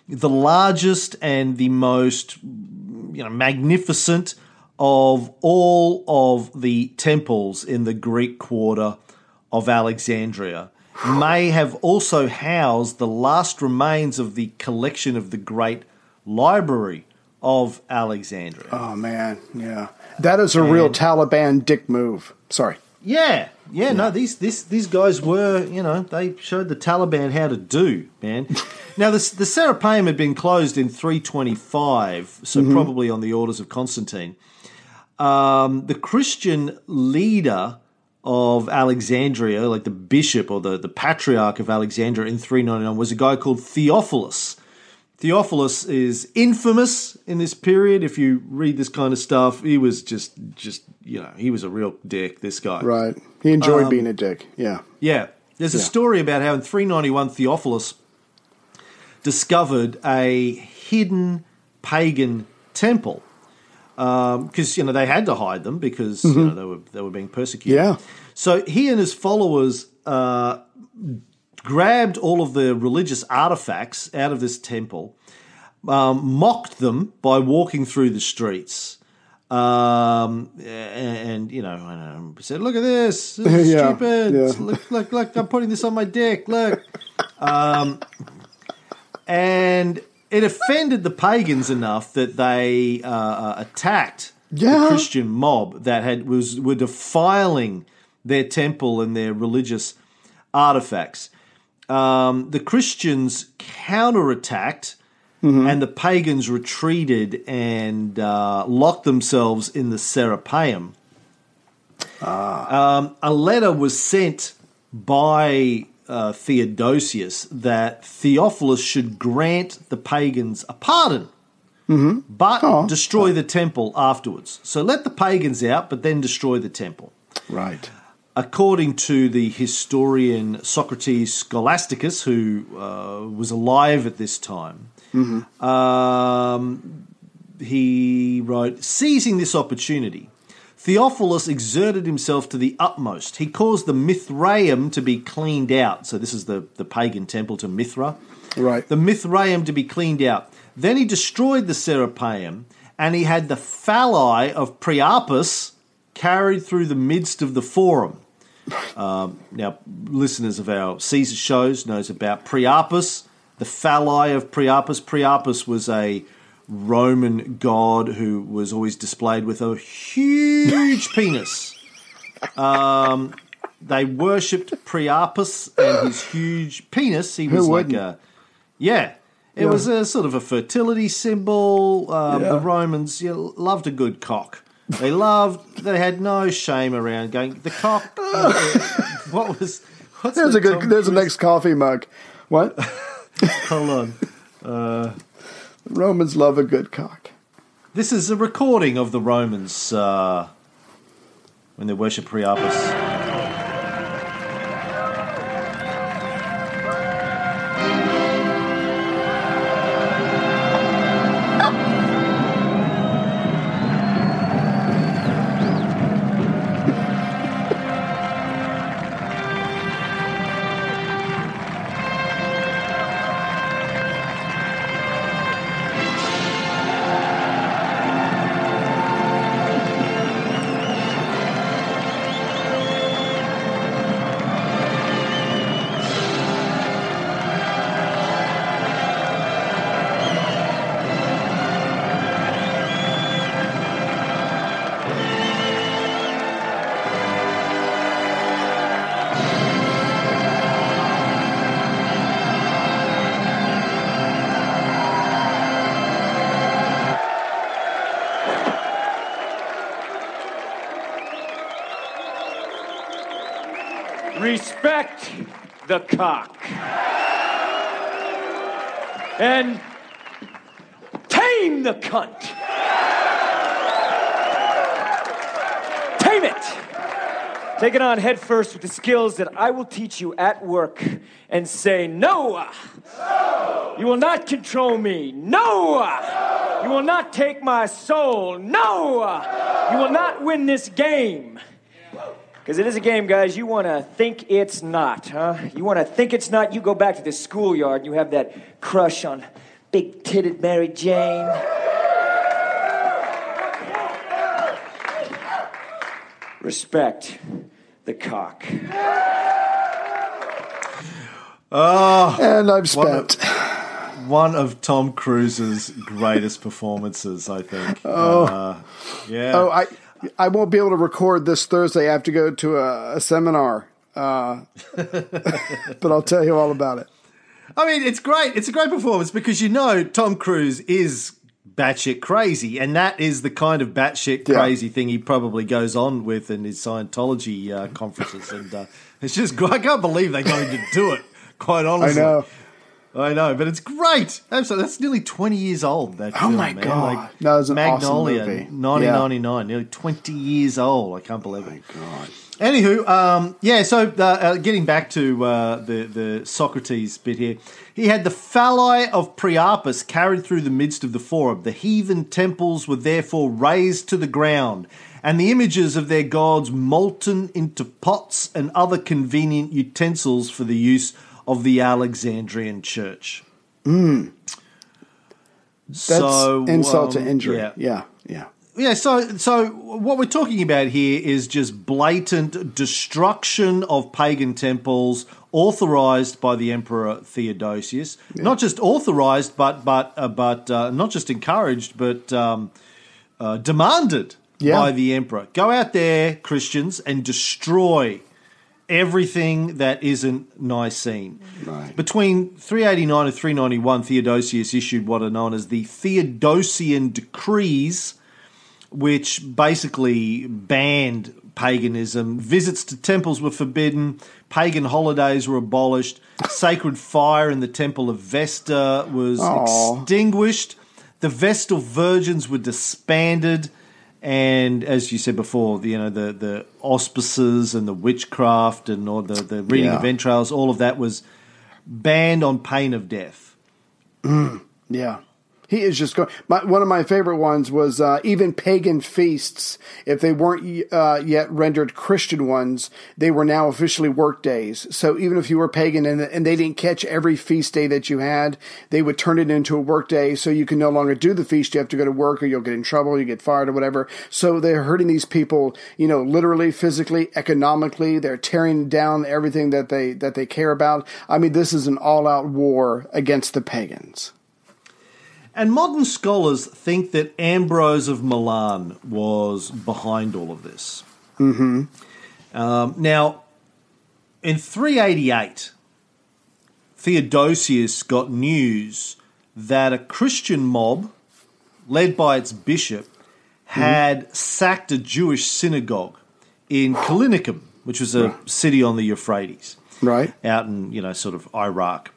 the largest and the most, you know, magnificent of all of the temples in the Greek quarter of Alexandria. May have also housed the last remains of the collection of the great library of Alexandria. Oh, man, yeah. That is a and, real Taliban dick move. Sorry. Yeah, yeah, yeah. no, these, this, these guys were, you know, they showed the Taliban how to do, man. Now, the, the Serapeum had been closed in three twenty-five, so mm-hmm. probably on the orders of Constantine. Um, the Christian leader of Alexandria, like the bishop or the, the patriarch of Alexandria in three ninety-nine, was a guy called Theophilus. Theophilus is infamous in this period. If you read this kind of stuff, he was just, just you know, he was a real dick, this guy. Right. He enjoyed um, being a dick, yeah. Yeah. There's yeah. a story about how in three ninety-one Theophilus discovered a hidden pagan temple. Because um, you know they had to hide them because mm-hmm. you know they were they were being persecuted. Yeah. So he and his followers uh, grabbed all of the religious artifacts out of this temple, um, mocked them by walking through the streets, um, and, and you know, know said, "Look at this! This is yeah. stupid! Yeah. Look, look, look! I'm putting this on my dick! Look!" Um, and it offended the pagans enough that they uh, attacked yeah. the Christian mob that had was were defiling their temple and their religious artifacts. Um, the Christians counterattacked, mm-hmm. and the pagans retreated and uh, locked themselves in the Serapeum. Ah. Um, a letter was sent by Uh, Theodosius that Theophilus should grant the pagans a pardon, mm-hmm. but oh. destroy oh. the temple afterwards. So let the pagans out, but then destroy the temple. Right. According to the historian Socrates Scholasticus, who uh, was alive at this time, mm-hmm. um, he wrote, "Seizing this opportunity, Theophilus exerted himself to the utmost. He caused the Mithraeum to be cleaned out." So this is the, the pagan temple to Mithra. Right. The Mithraeum to be cleaned out. "Then he destroyed the Serapeum, and he had the phalli of Priapus carried through the midst of the forum." Um, now, listeners of our Caesar shows knows about Priapus, the phalli of Priapus. Priapus was a Roman god who was always displayed with a huge penis. Um, they worshipped Priapus and his huge penis. He was like a, yeah, it yeah. was a sort of a fertility symbol. Um, yeah. The Romans you know, loved a good cock. They loved. They had no shame around going the cock. Uh, what was? What's there's the a good. There's a next coffee mug. What? Hold on. Uh, Romans love a good cock. This is a recording of the Romans uh, when they worship Priapus. Respect the cock. And tame the cunt. Tame it. Take it on head first with the skills that I will teach you at work and say, no! No! You will not control me. No! No! You will not take my soul. No! No! You will not win this game. Because it is a game, guys. You want to think it's not, huh? You want to think it's not, you go back to the schoolyard and you have that crush on big-titted Mary Jane. Respect the cock. Oh, and I'm spent. One of, one of Tom Cruise's greatest performances, I think. Oh, uh, yeah. Oh, I... I won't be able to record this Thursday. I have to go to a, a seminar, uh, but I'll tell you all about it. I mean, it's great. It's a great performance because, you know, Tom Cruise is batshit crazy, and that is the kind of batshit crazy yeah. thing he probably goes on with in his Scientology uh, conferences. And uh, it's just, I can't believe they're going to do it, quite honestly. I know. I know, but it's great. Absolutely, that's nearly twenty years old. That oh film, my man. God, like, that was an Magnolia, awesome movie. nineteen ninety-nine, yeah. Nearly twenty years old. I can't believe oh it. My God. Anywho, um, yeah. So uh, uh, getting back to uh, the the Socrates bit here, he had the phalli of Priapus carried through the midst of the forum. The heathen temples were therefore razed to the ground, and the images of their gods molten into pots and other convenient utensils for the use of the Alexandrian Church. Mm. That's so, insult um, to injury. Yeah. yeah, yeah. Yeah, so so what we're talking about here is just blatant destruction of pagan temples authorized by the Emperor Theodosius. Yeah. Not just authorized, but but uh, but uh, not just encouraged, but um, uh, demanded yeah. by the emperor. Go out there, Christians, and destroy everything that isn't Nicene. Right. Between three eighty-nine and three ninety-one, Theodosius issued what are known as the Theodosian Decrees, which basically banned paganism. Visits to temples were forbidden. Pagan holidays were abolished. Sacred fire in the temple of Vesta was Aww. extinguished. The Vestal Virgins were disbanded. And as you said before, you know, the, the auspices and the witchcraft and all the, the reading yeah. of entrails, all of that was banned on pain of death. Mm, yeah. He is just going. My, one of my favorite ones was uh, even pagan feasts, if they weren't uh, yet rendered Christian ones, they were now officially work days. So even if you were pagan and, and they didn't catch every feast day that you had, they would turn it into a work day. So you can no longer do the feast. You have to go to work, or you'll get in trouble, you get fired, or whatever. So they're hurting these people, you know, literally, physically, economically. They're tearing down everything that they that they care about. I mean, this is an all-out war against the pagans. And modern scholars think that Ambrose of Milan was behind all of this. Mm-hmm. Um, now, in three eighty-eight, Theodosius got news that a Christian mob, led by its bishop, had mm-hmm. sacked a Jewish synagogue in Callinicum, which was a right. city on the Euphrates, right, out in, you know, sort of Iraq.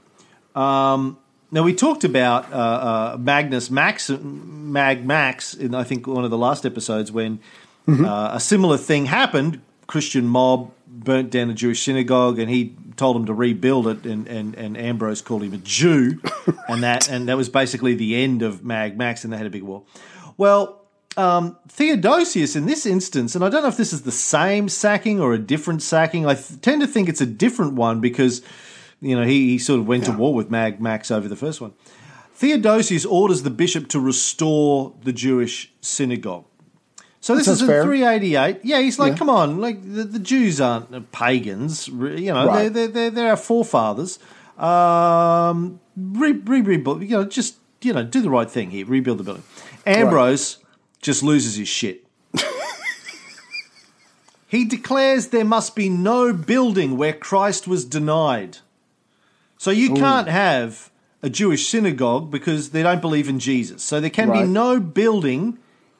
Um Now, we talked about uh, uh, Magnus Max, Mag Max in, I think, one of the last episodes when mm-hmm. uh, a similar thing happened. Christian mob burnt down a Jewish synagogue, and he told them to rebuild it, and, and, and Ambrose called him a Jew, and that and that was basically the end of Mag Max, and they had a big war. Well, um, Theodosius, in this instance, and I don't know if this is the same sacking or a different sacking. I th- tend to think it's a different one because, you know, he, he sort of went yeah. to war with Mag Max over the first one. Theodosius orders the bishop to restore the Jewish synagogue. So this is in fair. three eighty-eight. Yeah, he's like, yeah. come on, like the, the Jews aren't pagans. You know, right. they're, they're, they're our forefathers. Um, re, re, rebuild, you know, just, you know, do the right thing here. Rebuild the building. Ambrose right. just loses his shit. He declares there must be no building where Christ was denied. So you can't Ooh. have a Jewish synagogue because they don't believe in Jesus. So there can right. be no building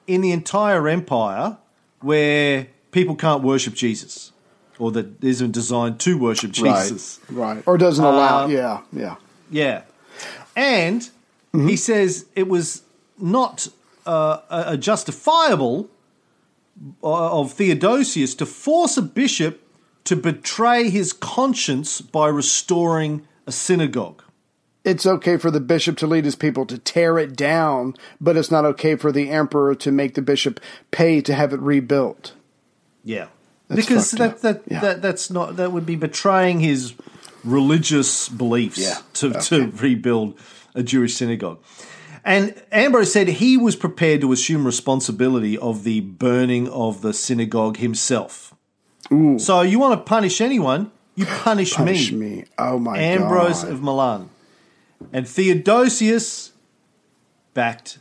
in the entire empire where people can't worship Jesus, or that isn't designed to worship Jesus. Right, right. Or doesn't allow, um, yeah, yeah. Yeah. And mm-hmm. he says it was not uh, a justifiable of Theodosius to force a bishop to betray his conscience by restoring a synagogue. It's okay for the bishop to lead his people to tear it down, but it's not okay for the emperor to make the bishop pay to have it rebuilt. Yeah, that's because that that, yeah. that that's not that would be betraying his religious beliefs yeah. to, okay. to rebuild a Jewish synagogue. And Ambrose said he was prepared to assume responsibility of the burning of the synagogue himself. Ooh. So you want to punish anyone, you punish, punish me. me. Oh my Ambrose God. Ambrose of Milan. And Theodosius backed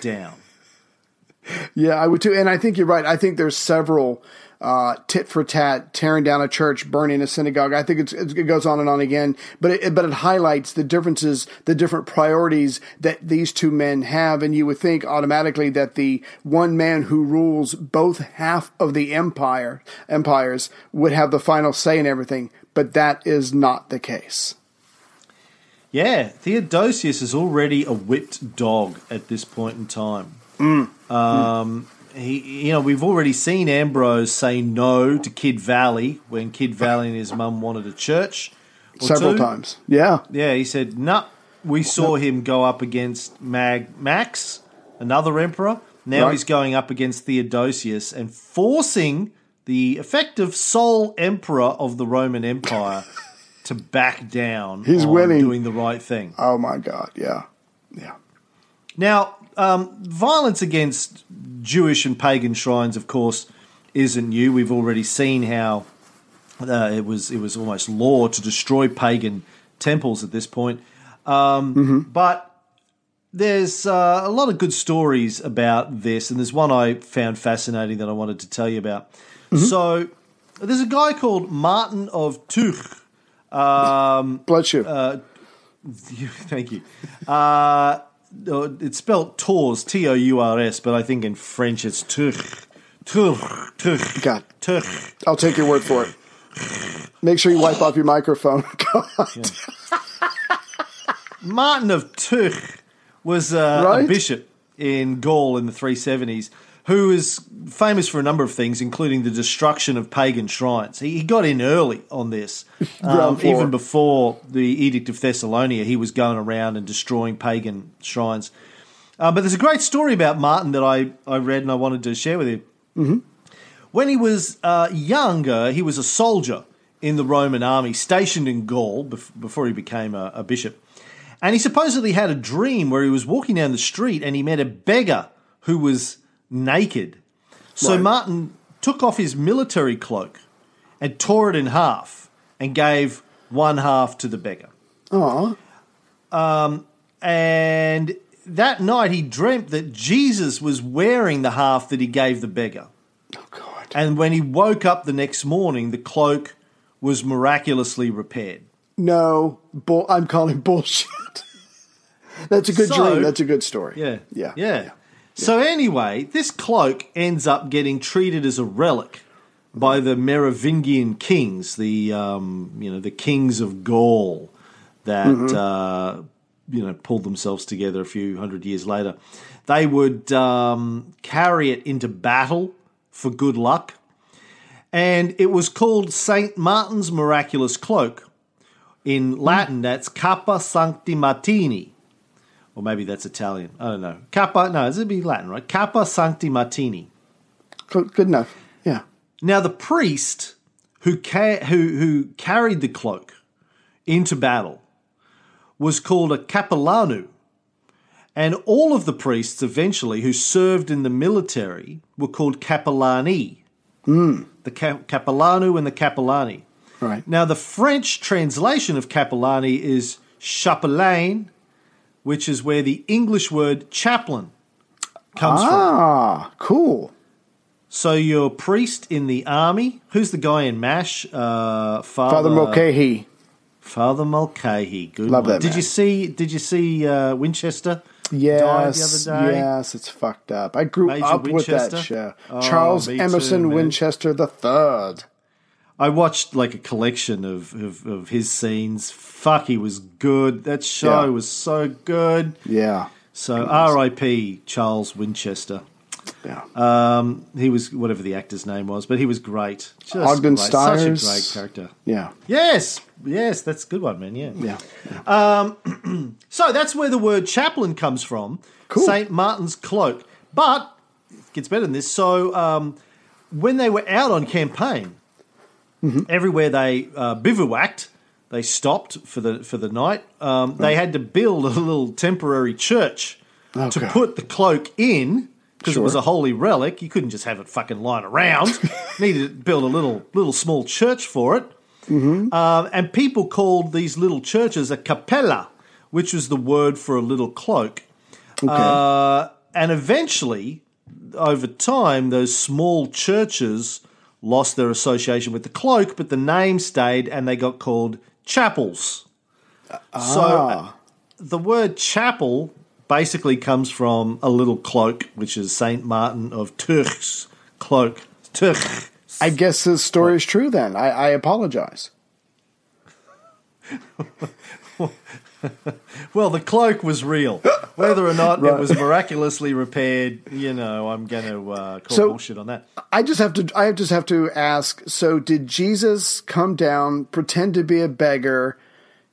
down. Yeah, I would too. And I think you're right. I think there's several uh, tit for tat, tearing down a church, burning a synagogue. I think it's, it goes on and on again. But it, but it highlights the differences, the different priorities that these two men have. And you would think automatically that the one man who rules both half of the empire empires would have the final say in everything. But that is not the case. Yeah, Theodosius is already a whipped dog at this point in time. Mm. Um, mm. He, you know, we've already seen Ambrose say no to Kid Valley when Kid Valley and his mum wanted a church. Or Several two. times, yeah. Yeah, he said, no. Nah. We saw nope. him go up against Mag Max, another emperor. Now right. he's going up against Theodosius and forcing the effective sole emperor of the Roman Empire to back down. He's on winning. Doing the right thing. Oh, my God, yeah. Yeah. Now, um, violence against Jewish and pagan shrines, of course, isn't new. We've already seen how uh, it was it was almost law to destroy pagan temples at this point. Um, mm-hmm. But there's uh, a lot of good stories about this, and there's one I found fascinating that I wanted to tell you about. Mm-hmm. So there's a guy called Martin of Tours. Um, Bless you. Uh, thank you. Uh, it's spelled Tours, T O U R S, but I think in French it's Tours. Tours. Tours. God. Tours. I'll take your word for it. Make sure you wipe off your microphone. God. Yeah. Martin of Tours was uh, right? a bishop in Gaul in the three seventies who is famous for a number of things, including the destruction of pagan shrines. He, he got in early on this. Um, even before the Edict of Thessalonica, he was going around and destroying pagan shrines. Uh, but there's a great story about Martin that I, I read and I wanted to share with you. Mm-hmm. When he was uh, younger, he was a soldier in the Roman army, stationed in Gaul bef- before he became a, a bishop. And he supposedly had a dream where he was walking down the street and he met a beggar who was naked. So right. Martin took off his military cloak and tore it in half and gave one half to the beggar. Aww. Um, and that night he dreamt that Jesus was wearing the half that he gave the beggar. Oh, God. And when he woke up the next morning, the cloak was miraculously repaired. No, bull- I'm calling bullshit. That's a good so, dream. That's a good story. Yeah. Yeah. Yeah. yeah. So anyway, this cloak ends up getting treated as a relic by the Merovingian kings, the um, you know the kings of Gaul that mm-hmm. uh, you know pulled themselves together a few hundred years later. They would um, carry it into battle for good luck, and it was called Saint Martin's Miraculous Cloak. In Latin, that's Capa Sancti Martini. Or maybe that's Italian. I don't know. Kappa, no, it'd be Latin, right? Kappa Sancti Martini. Good enough. Yeah. Now the priest who ca- who who carried the cloak into battle was called a capellanu, and all of the priests eventually who served in the military were called capellani. Mm. The ca- capellanu and the capellani. Right. Now the French translation of capellani is chapelain, which is where the English word chaplain comes ah, from. Ah, cool. So your priest in the army, who's the guy in MASH? Uh, Father, Father Mulcahy. Father Mulcahy, good Love one. That, did man. you see? Did you see uh, Winchester yes, die the other day? Yes, it's fucked up. I grew Major up Winchester. with that show. Oh, Charles Emerson too, Winchester the Third. I watched like a collection of, of, of his scenes. Fuck, he was good. That show yeah. was so good. Yeah. So R I P Charles Winchester. Yeah. Um, he was, whatever the actor's name was, but he was great. Just Ogden great. Stiers. Such a great character. Yeah. Yes. Yes, that's a good one, man. Yeah. Yeah. yeah. Um, so that's where the word chaplain comes from. Cool. Saint Martin's cloak. But it gets better than this. So um, when they were out on campaign, mm-hmm. everywhere they uh, bivouacked, they stopped for the for the night. Um, they had to build a little temporary church oh, to God. put the cloak in. Because sure. it was a holy relic, you couldn't just have it fucking lying around. Needed to build a little little small church for it. Mm-hmm. Uh, and people called these little churches a capella, which was the word for a little cloak. Okay. Uh, and eventually, over time, those small churches lost their association with the cloak, but the name stayed and they got called chapels. Ah. So uh, the word chapel basically comes from a little cloak, which is Saint Martin of Tours' cloak. Tours. I guess this story is true then. I, I apologize. Well, the cloak was real. Whether or not right. it was miraculously repaired, you know, I'm going to uh, call so bullshit on that. I just have to. I just have to ask. So, did Jesus come down, pretend to be a beggar,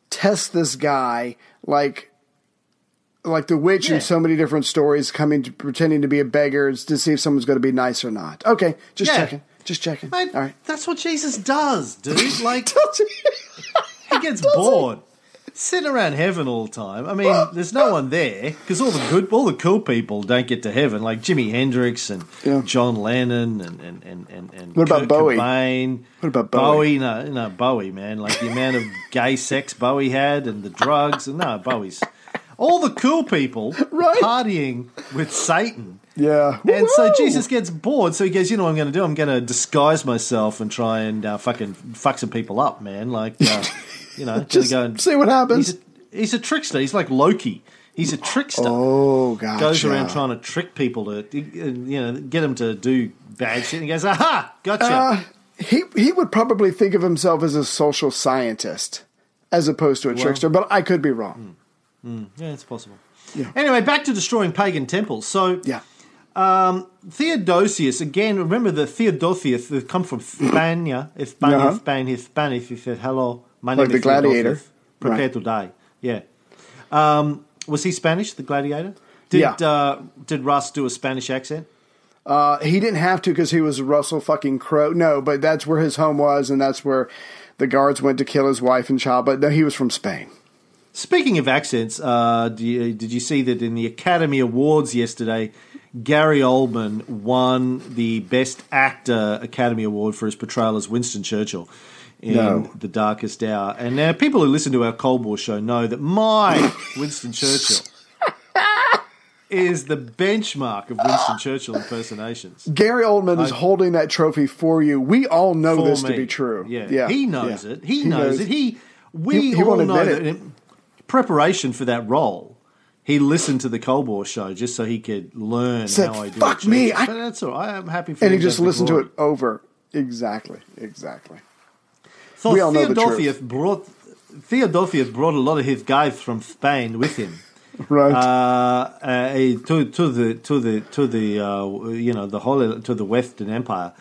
test this guy like? Like the witch yeah. in so many different stories, coming to, pretending to be a beggar to see if someone's going to be nice or not. Okay, just yeah. checking, just checking. Mate, all right, that's what Jesus does, dude. Like he gets does bored, he? sitting around heaven all the time. I mean, there's no one there because all the good, all the cool people don't get to heaven, like Jimi Hendrix and yeah. John Lennon and and and and, and what about Kurt Bowie? Cobain. What about Bowie? Bowie? No, no, Bowie, man. Like the amount of gay sex Bowie had and the drugs, and no, Bowie's. All the cool people right. partying with Satan. Yeah. And Woo-hoo! so Jesus gets bored, so he goes, you know what I'm going to do? I'm going to disguise myself and try and uh, fucking fuck some people up, man. Like, uh, you know. Just go and, see what happens. He's a, he's a trickster. He's like Loki. He's a trickster. Oh, gotcha. Goes around trying to trick people to, you know, get them to do bad shit. And he goes, aha, gotcha. Uh, he, he would probably think of himself as a social scientist as opposed to a well, trickster, but I could be wrong. Hmm. Mm, yeah, it's possible. Yeah. Anyway, back to destroying pagan temples. So, yeah. um, Theodosius, again, remember the Theodosius, they've come from Hispania, Hispania, Hispania, Hispania. He said, hello, my name like is the gladiator. Prepare right. to die. Yeah. Um, was he Spanish, the gladiator? Did yeah. uh, did Russ do a Spanish accent? Uh, he didn't have to because he was Russell fucking Crowe. No, but that's where his home was, and that's where the guards went to kill his wife and child. But no, he was from Spain. Speaking of accents, uh, do you, did you see that in the Academy Awards yesterday, Gary Oldman won the Best Actor Academy Award for his portrayal as Winston Churchill in no. The Darkest Hour? And now people who listen to our Cold War show know that my Winston Churchill is the benchmark of Winston Churchill impersonations. Gary Oldman I, is holding that trophy for you. We all know this me. to be true. Yeah, yeah. He knows yeah. it. He, he knows, knows it. He. We he, he all know that. It. Preparation for that role, he listened to the Cold War show just so he could learn Said, how I do. Fuck me! I, but that's all right. I'm happy for. And him he just listened glory. to it over. Exactly, exactly. So we all Theodosius know the truth. brought Theodosius brought a lot of his guys from Spain with him, right? Uh, uh, to to the to the to the uh, you know the whole to the Western Empire.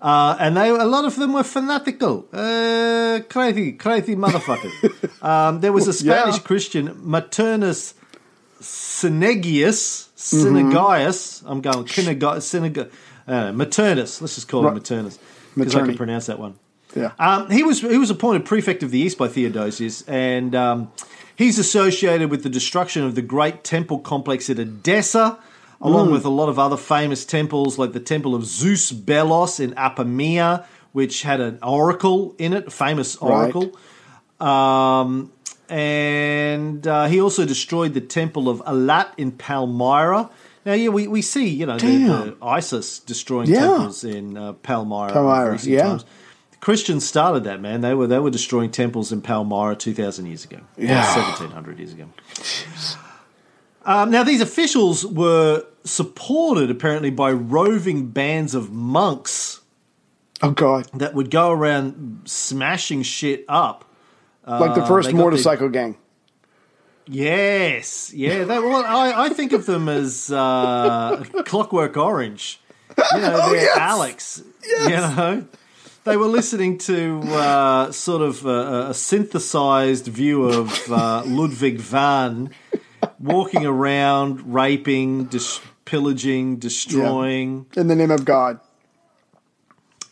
Uh, and they, a lot of them were fanatical, uh, crazy, crazy motherfuckers. um, there was a Spanish yeah. Christian, Maternus Sinegius, Sinegius. Mm-hmm. I'm going Sinegius, uh, Maternus. Let's just call right. him Maternus because I can pronounce that one. Yeah. Um, he was he was appointed prefect of the East by Theodosius, and um, he's associated with the destruction of the great temple complex at Edessa, along mm. with a lot of other famous temples, like the Temple of Zeus Belos in Apamea, which had an oracle in it, a famous oracle. Right. Um, and uh, he also destroyed the Temple of Alat in Palmyra. Now, yeah, we, we see, you know, the, the ISIS destroying yeah. temples in uh, Palmyra. Palmyra, yeah. Times. The Christians started that, man. They were they were destroying temples in Palmyra two thousand years ago, yeah. or seventeen hundred years ago. Um, now, these officials were supported, apparently, by roving bands of monks. Oh, God. That would go around smashing shit up. Like the first uh, motorcycle their... gang. Yes, yeah. They, well, I, I think of them as uh, Clockwork Orange. You know, oh, they're yes! Alex. Yes. You know, they were listening to uh, sort of a, a synthesized view of uh, Ludwig van walking around, raping, dis- pillaging, destroying. Yeah. In the name of God.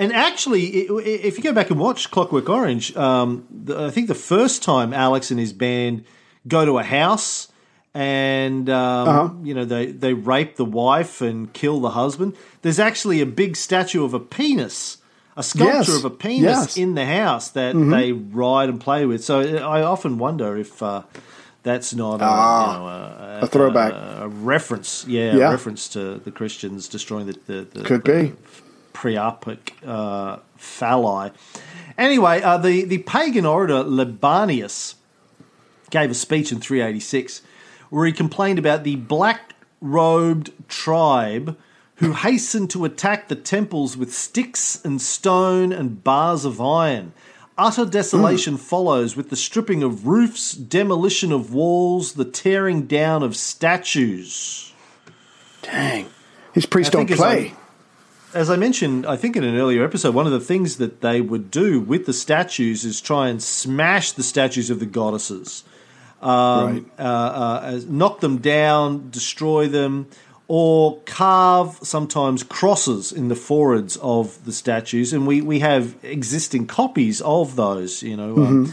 And actually, if you go back and watch Clockwork Orange, um, the, I think the first time Alex and his band go to a house and, um, uh-huh. you know, they, they rape the wife and kill the husband, there's actually a big statue of a penis, a sculpture yes. of a penis yes. in the house that mm-hmm. they ride and play with. So I often wonder if uh, that's not a, ah, you know, a, a, a throwback, a, a reference, yeah, yeah, a reference to the Christians destroying the... the, the Could the, be. Priapic uh, phalli. Anyway, uh, the, the pagan orator Libanius gave a speech in three eighty-six where he complained about the black-robed tribe who hastened to attack the temples with sticks and stone and bars of iron. Utter desolation mm. follows with the stripping of roofs, demolition of walls, the tearing down of statues. Dang. His priests don't play. As I mentioned, I think in an earlier episode, one of the things that they would do with the statues is try and smash the statues of the goddesses, um, right. uh, uh, knock them down, destroy them, or carve sometimes crosses in the foreheads of the statues. And we, we have existing copies of those, you know, mm-hmm.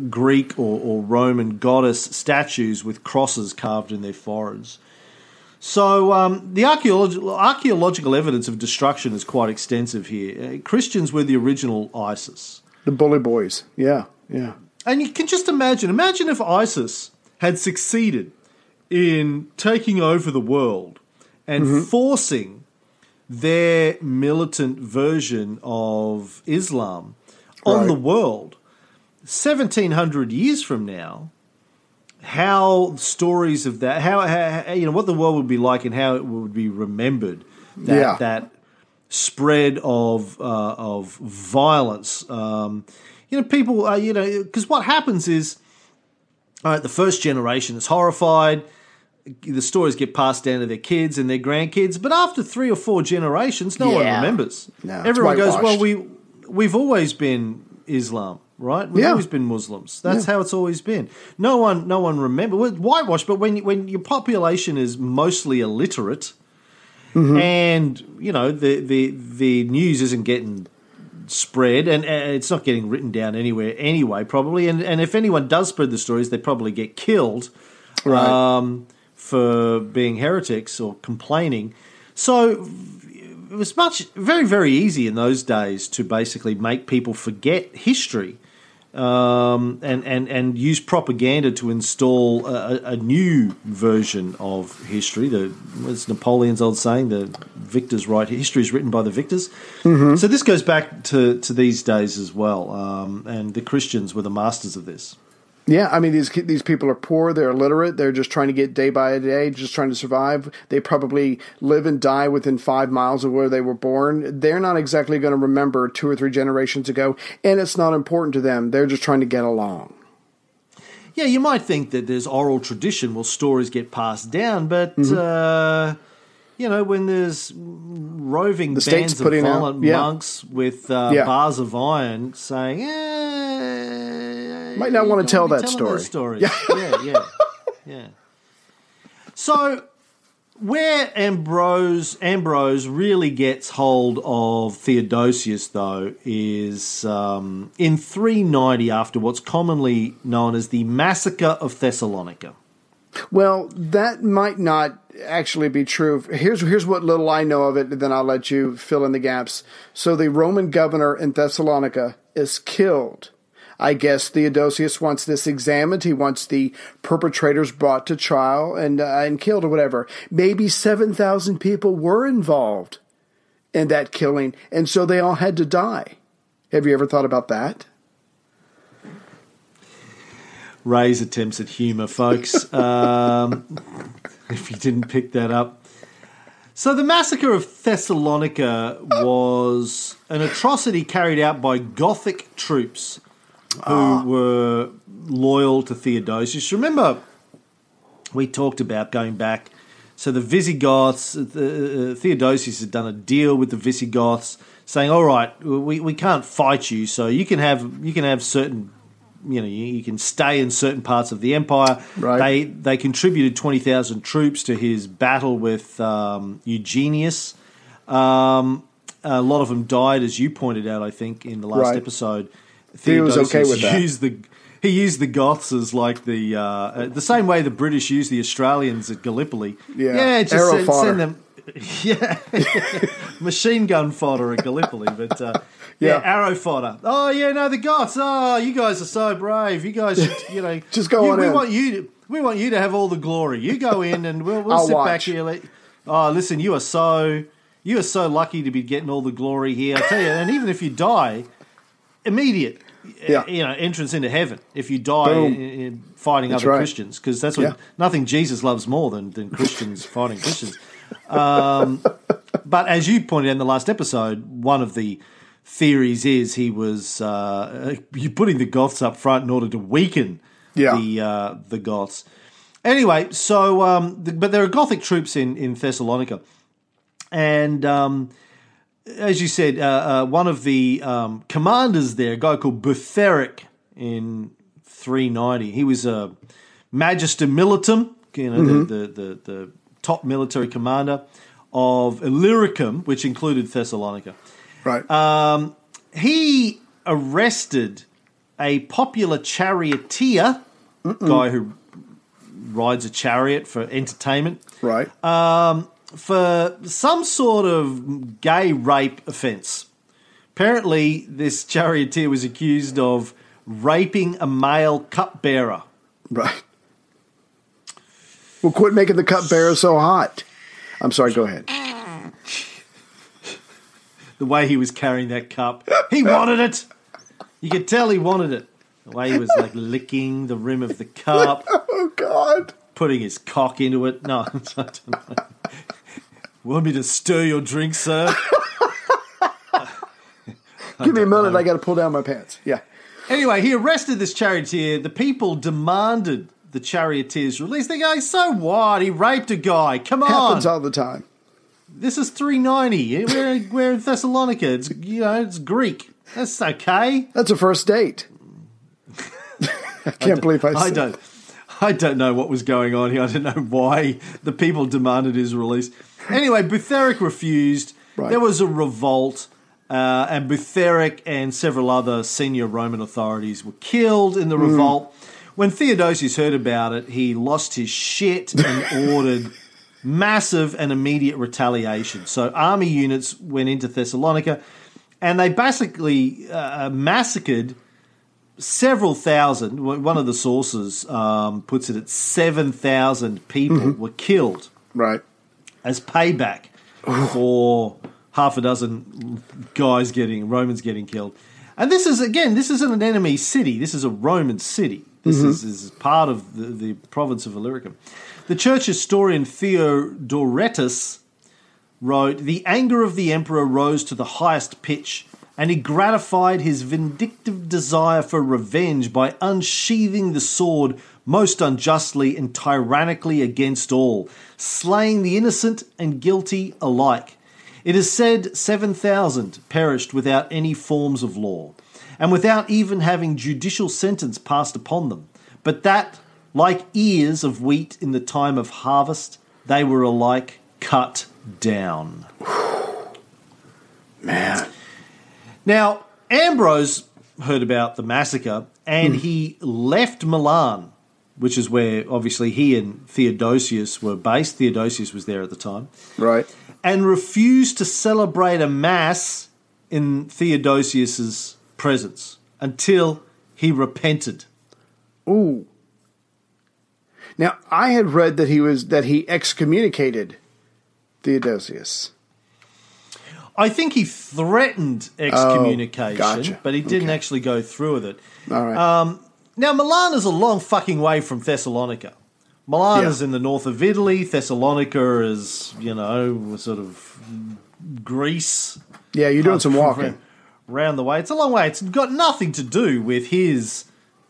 um, Greek or, or Roman goddess statues with crosses carved in their foreheads. So um, the archaeological, archaeological evidence of destruction is quite extensive here. Uh, Christians were the original ISIS. The bully boys, yeah, yeah. And you can just imagine, imagine if ISIS had succeeded in taking over the world and mm-hmm. forcing their militant version of Islam on right. the world. seventeen hundred years from now, how stories of that, how, how you know what the world would be like, and how it would be remembered. That yeah. that spread of uh, of violence, um, you know, people, uh, you know, because what happens is, all right, the first generation is horrified. The stories get passed down to their kids and their grandkids, but after three or four generations, no yeah. one remembers. No, everyone goes, well, we we've always been Islam. Right, we've yeah. always been Muslims. That's yeah. how it's always been. No one, no one remembers whitewash. But when when your population is mostly illiterate, mm-hmm. and you know the, the the news isn't getting spread, and it's not getting written down anywhere anyway, probably. And and if anyone does spread the stories, they probably get killed right. um, for being heretics or complaining. So it was much very very easy in those days to basically make people forget history. Um, and, and, and use propaganda to install a, a new version of history. The, it's Napoleon's old saying, the victors write, history is written by the victors. Mm-hmm. So this goes back to, to these days as well, um, and the Christians were the masters of this. Yeah, I mean, these these people are poor, they're illiterate, they're just trying to get day by day, just trying to survive. They probably live and die within five miles of where they were born. They're not exactly going to remember two or three generations ago, and it's not important to them. They're just trying to get along. Yeah, you might think that there's oral tradition where stories get passed down, but, mm-hmm. uh, you know, when there's roving the bands of violent out, yeah. monks with uh, yeah. bars of iron saying, eh, might not want to tell that story. story. Yeah. yeah, yeah, yeah. So where Ambrose Ambrose really gets hold of Theodosius, though, is um, in three ninety after what's commonly known as the Massacre of Thessalonica. Well, that might not actually be true. Here's here's what little I know of it, and then I'll let you fill in the gaps. So the Roman governor in Thessalonica is killed. I guess Theodosius wants this examined. He wants the perpetrators brought to trial and uh, and killed or whatever. Maybe seven thousand people were involved in that killing, and so they all had to die. Have you ever thought about that? Ray's attempts at humor, folks, um, if you didn't pick that up. So the Massacre of Thessalonica was an atrocity carried out by Gothic troops ah. who were loyal to Theodosius. Remember, we talked about going back. So the Visigoths, the, uh, Theodosius had done a deal with the Visigoths, saying, "All right, we, we can't fight you, so you can have you can have certain, you know, you, you can stay in certain parts of the empire." Right. They they contributed twenty thousand troops to his battle with um, Eugenius. Um, a lot of them died, as you pointed out, I think, in the last right. episode. Theodosius he was okay with that. Used the, He used the Goths as like the uh, the same way the British used the Australians at Gallipoli. Yeah, yeah just Arrow send, fodder. send them. Yeah, machine gun fodder at Gallipoli, but uh, yeah. yeah, arrow fodder. Oh yeah, no, the Goths. Oh, you guys are so brave. You guys, should, you know, just go you, on. We in. want you. To, we want you to have all the glory. You go in, and we'll we'll I'll sit watch. back here. Let, oh, listen, you are so you are so lucky to be getting all the glory here. I tell you, and even if you die, immediate. Yeah. You know, entrance into heaven if you die in, in fighting that's other right. Christians, because that's what yeah. nothing Jesus loves more than, than Christians fighting Christians. Um, but as you pointed out in the last episode, one of the theories is he was uh, putting the Goths up front in order to weaken yeah. the uh, the Goths. Anyway, so um, the, but there are Gothic troops in in Thessalonica, and. Um, As you said, uh, uh, one of the um, commanders there, a guy called Butheric in three ninety, he was a magister militum, you know, mm-hmm. the, the, the, the top military commander of Illyricum, which included Thessalonica. Right. Um, he arrested a popular charioteer, Mm-mm. guy who rides a chariot for entertainment. Right. Um for some sort of gay rape offence. Apparently, this charioteer was accused of raping a male cupbearer. Right. Well, quit making the cupbearer so hot. I'm sorry, go ahead. The way he was carrying that cup. He wanted it. You could tell he wanted it. The way he was, like, licking the rim of the cup. Oh, God. Putting his cock into it. No, I don't know. Want me to stir your drink, sir? Give me a minute, know. I got to pull down my pants. Yeah. Anyway, he arrested this charioteer. The people demanded the charioteer's release. They go, so what? He raped a guy. Come on. Happens all the time. This is three ninety. We're, we're in Thessalonica. It's, you know, it's Greek. That's okay. That's a first date. I can't I believe I said I don't. I don't know what was going on here. I don't know why the people demanded his release. Anyway, Butheric refused. Right. There was a revolt, uh, and Butheric and several other senior Roman authorities were killed in the mm. revolt. When Theodosius heard about it, he lost his shit and ordered massive and immediate retaliation. So army units went into Thessalonica, and they basically uh, massacred several thousand. One of the sources um, puts it at seven thousand people mm-hmm. were killed. Right. As payback for half a dozen guys getting, Romans getting killed. And this is, again, this isn't an enemy city. This is a Roman city. This mm-hmm. is, is part of the, the province of Illyricum. The church historian Theodoretus wrote, "The anger of the emperor rose to the highest pitch, and he gratified his vindictive desire for revenge by unsheathing the sword most unjustly and tyrannically against all, slaying the innocent and guilty alike. It is said seven thousand perished without any forms of law, and without even having judicial sentence passed upon them. But that, like ears of wheat in the time of harvest, they were alike cut down." Man. Now, Ambrose heard about the massacre, and mm. he left Milan, which is where, obviously, he and Theodosius were based. Theodosius was there at the time. Right. And refused to celebrate a mass in Theodosius's presence until he repented. Ooh. Now, I had read that he was that he excommunicated Theodosius. I think he threatened excommunication, oh, gotcha. but he didn't okay. actually go through with it. All right. Um, now, Milan is a long fucking way from Thessalonica. Milan yeah. is in the north of Italy. Thessalonica is, you know, sort of Greece. Yeah, you're doing uh, some walking. round the way. It's a long way. It's got nothing to do with his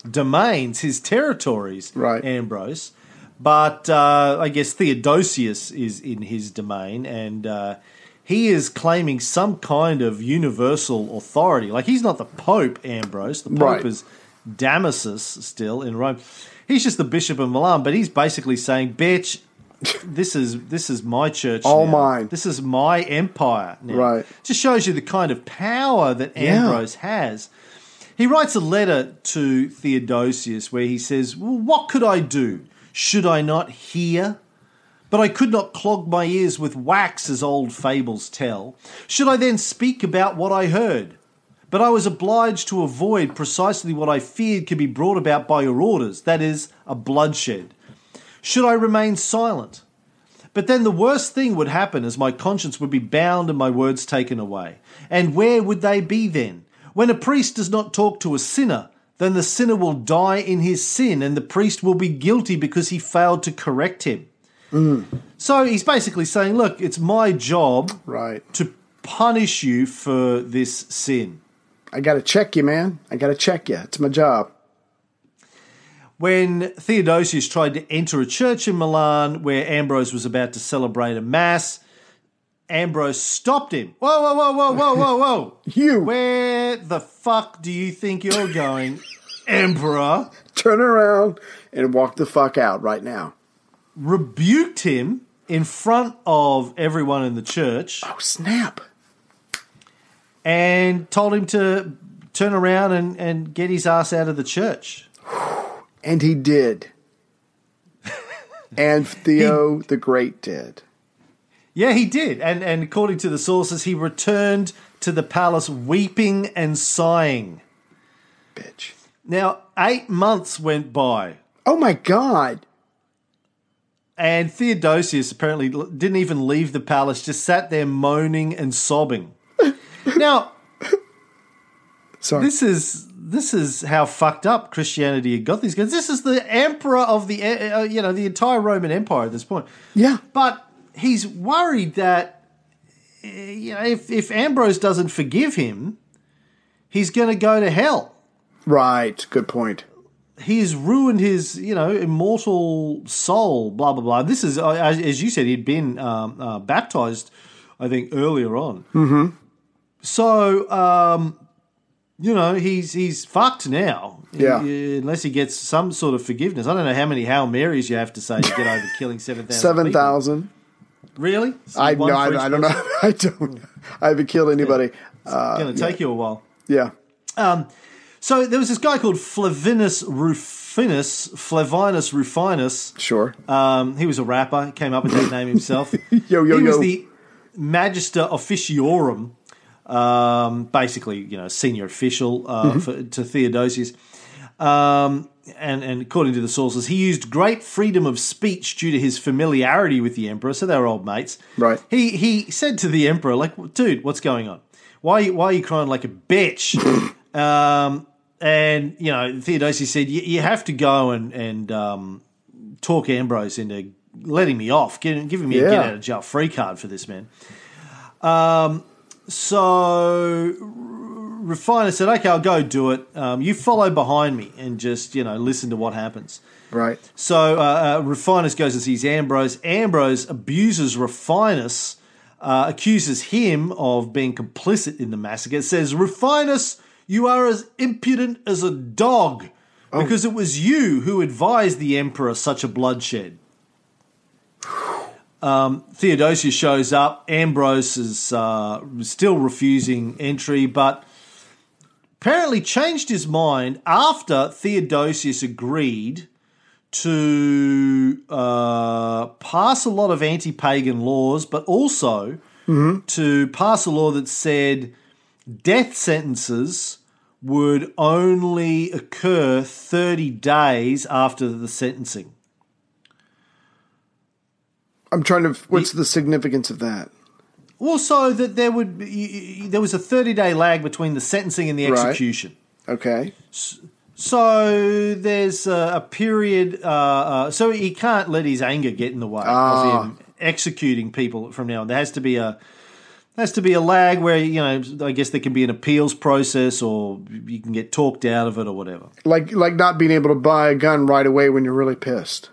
domains, his territories, right. Ambrose. But uh, I guess Theodosius is in his domain, and uh, he is claiming some kind of universal authority. Like, he's not the Pope, Ambrose. The Pope right. is Damasus still in Rome. He's just the Bishop of Milan, but he's basically saying, bitch, this is this is my church All now. mine. This is my empire now. Right. Just shows you the kind of power that Ambrose yeah. has. He writes a letter to Theodosius where he says, well, what could I do? Should I not hear? But I could not clog my ears with wax, as old fables tell. Should I then speak about what I heard? But I was obliged to avoid precisely what I feared could be brought about by your orders, that is, a bloodshed. Should I remain silent? But then the worst thing would happen, as my conscience would be bound and my words taken away. And where would they be then? When a priest does not talk to a sinner, then the sinner will die in his sin, and the priest will be guilty because he failed to correct him. Mm. So he's basically saying, look, it's my job right. to punish you for this sin. I got to check you, man. I got to check you. It's my job. When Theodosius tried to enter a church in Milan where Ambrose was about to celebrate a mass, Ambrose stopped him. Whoa, whoa, whoa, whoa, whoa, whoa, whoa. You. Where the fuck do you think you're going, Emperor? Turn around and walk the fuck out right now. Rebuked him in front of everyone in the church. Oh, snap. And told him to turn around and, and get his ass out of the church. And he did. And Theo he, the Great did. Yeah, he did. And and according to the sources, he returned to the palace weeping and sighing. Bitch. Now, eight months went by. Oh, my God. And Theodosius apparently didn't even leave the palace, just sat there moaning and sobbing. Now, Sorry. this is... This is how fucked up Christianity had got these guys. This is the emperor of the, uh, you know, the entire Roman Empire at this point. Yeah. But he's worried that, uh, you know, if, if Ambrose doesn't forgive him, he's going to go to hell. Right. Good point. He's ruined his, you know, immortal soul, blah, blah, blah. This is, uh, as, as you said, he'd been um, uh, baptized, I think, earlier on. Mm-hmm. So, um... you know, he's he's fucked now, yeah. he, unless he gets some sort of forgiveness. I don't know how many Hail Marys you have to say to get over killing seven thousand seven thousand Really? So I, no, I, I don't know. I don't know. I haven't killed anybody. Yeah. Uh, it's going to yeah. take you a while. Yeah. Um. So there was this guy called Flavinus Rufinus, Flavinus Rufinus. Sure. Um. He was a rapper. He came up with that name himself. yo, yo, he yo. He was the Magister Officiorum. Um, basically, you know, senior official uh, mm-hmm. for, to Theodosius. Um, and, and according to the sources, he used great freedom of speech due to his familiarity with the emperor. So they were old mates. Right. He he said to the emperor, like, dude, what's going on? Why, why are you crying like a bitch? um, and, you know, Theodosius said, you have to go and, and um, talk Ambrose into letting me off, giving, giving me yeah. a get out of jail free card for this, man. Um. So Rufinus said, okay, I'll go do it. Um, you follow behind me and just, you know, listen to what happens. Right. So uh, uh, Rufinus goes and sees Ambrose. Ambrose abuses Rufinus, uh, accuses him of being complicit in the massacre. It says, Rufinus, you are as impudent as a dog oh. because it was you who advised the emperor such a bloodshed. Um, Theodosius shows up. Ambrose is uh, still refusing entry, but apparently changed his mind after Theodosius agreed to uh, pass a lot of anti-pagan laws, but also mm-hmm. to pass a law that said death sentences would only occur thirty days after the sentencing. I'm trying to. What's the significance of that? Well, so that there would be, there was a thirty-day lag between the sentencing and the execution. Right. Okay. So there's a, a period. Uh, uh, so he can't let his anger get in the way ah. of him executing people from now on. There has to be a Has to be a lag where, you know, I guess there can be an appeals process or you can get talked out of it or whatever. Like like not being able to buy a gun right away when you're really pissed.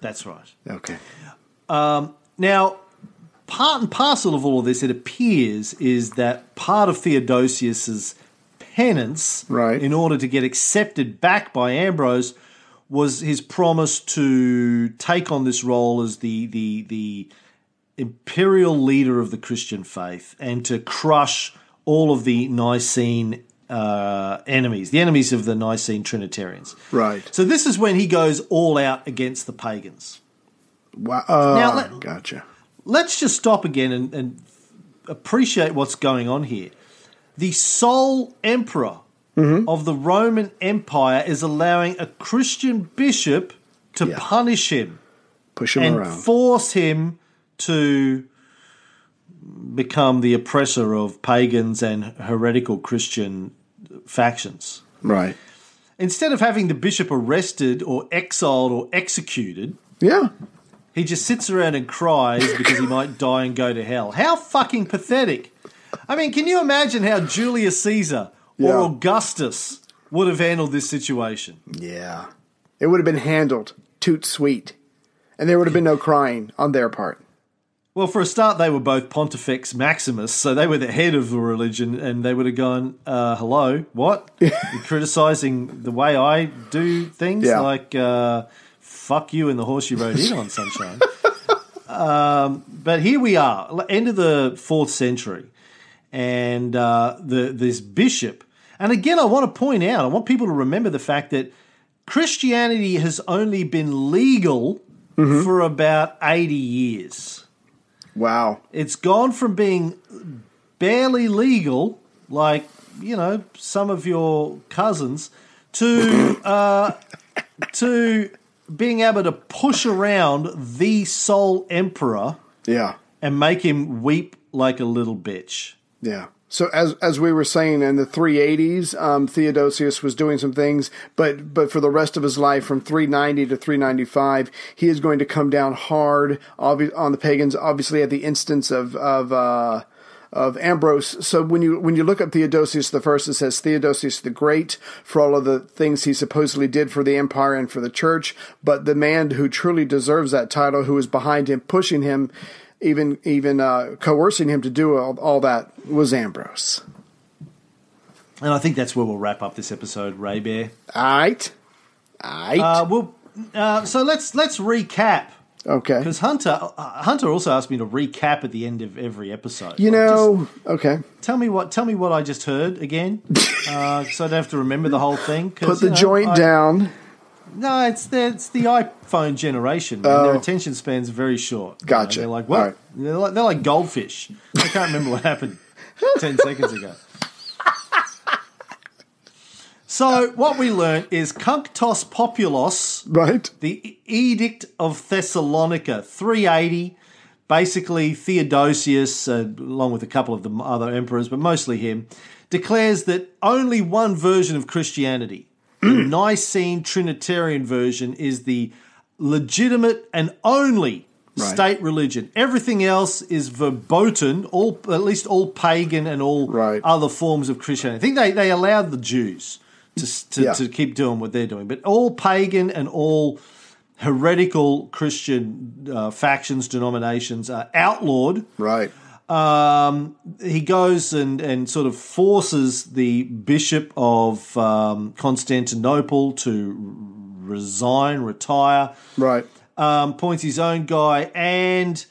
That's right. Okay. Um, now, part and parcel of all of this, it appears, is that part of Theodosius's penance, right, in order to get accepted back by Ambrose, was his promise to take on this role as the the the imperial leader of the Christian faith and to crush all of the Nicene uh, enemies, the enemies of the Nicene Trinitarians. Right. So this is when he goes all out against the pagans. Wow. Uh, now, let, gotcha. Let's just stop again and, and appreciate what's going on here. The sole emperor mm-hmm. of the Roman Empire is allowing a Christian bishop to yeah. punish him. Push him and around. And force him to become the oppressor of pagans and heretical Christian factions. Right. Instead of having the bishop arrested or exiled or executed, yeah, he just sits around and cries because he might die and go to hell. How fucking pathetic. I mean, can you imagine how Julius Caesar or yeah. Augustus would have handled this situation? Yeah. It would have been handled toot sweet, and there would have been no crying on their part. Well, for a start, they were both Pontifex Maximus, so they were the head of the religion, and they would have gone, uh, hello, what? You're criticizing the way I do things? Yeah. Like, uh, fuck you and the horse you rode in on, sunshine. um, but here we are, end of the fourth century, and uh, the this bishop. And again, I want to point out, I want people to remember the fact that Christianity has only been legal mm-hmm. for about eighty years. Wow. It's gone from being barely legal, like, you know, some of your cousins, to uh, to being able to push around the sole emperor yeah. and make him weep like a little bitch. Yeah. So as as we were saying, in the three eighties, um, Theodosius was doing some things, but but for the rest of his life, from three ninety to three ninety-five, he is going to come down hard obvi- on the pagans. Obviously, at the instance of of uh, of Ambrose. So when you when you look up Theodosius the First, it says Theodosius the Great for all of the things he supposedly did for the empire and for the church. But the man who truly deserves that title, who is behind him, pushing him, even even uh, coercing him to do all, all that, was Ambrose. And I think that's where we'll wrap up this episode, Ray Bear. All right. All right. Uh, we'll, uh, so let's let's recap. Okay. Because Hunter uh, Hunter also asked me to recap at the end of every episode. You like, know, okay. Tell me what tell me what I just heard again, uh, so I don't have to remember the whole thing. Put the you know, joint I, down. No, it's the, it's the iPhone generation, man. Oh. Their attention span's very short. Gotcha. You know, they're like, what? Right. They're, like, they're like goldfish. I can't remember what happened ten seconds ago. So what we learned is Cunctos Populos, right? The Edict of Thessalonica, three eighty. Basically, Theodosius, uh, along with a couple of the other emperors, but mostly him, declares that only one version of Christianity, the Nicene Trinitarian version, is the legitimate and only right. state religion. Everything else is verboten, all at least all pagan and all right. other forms of Christianity. I think they, they allowed the Jews to to, yeah. to keep doing what they're doing, but all pagan and all heretical Christian uh, factions, denominations are outlawed. Right. Um, he goes and, and sort of forces the bishop of um, Constantinople to resign, retire. Right. Um, points his own guy, and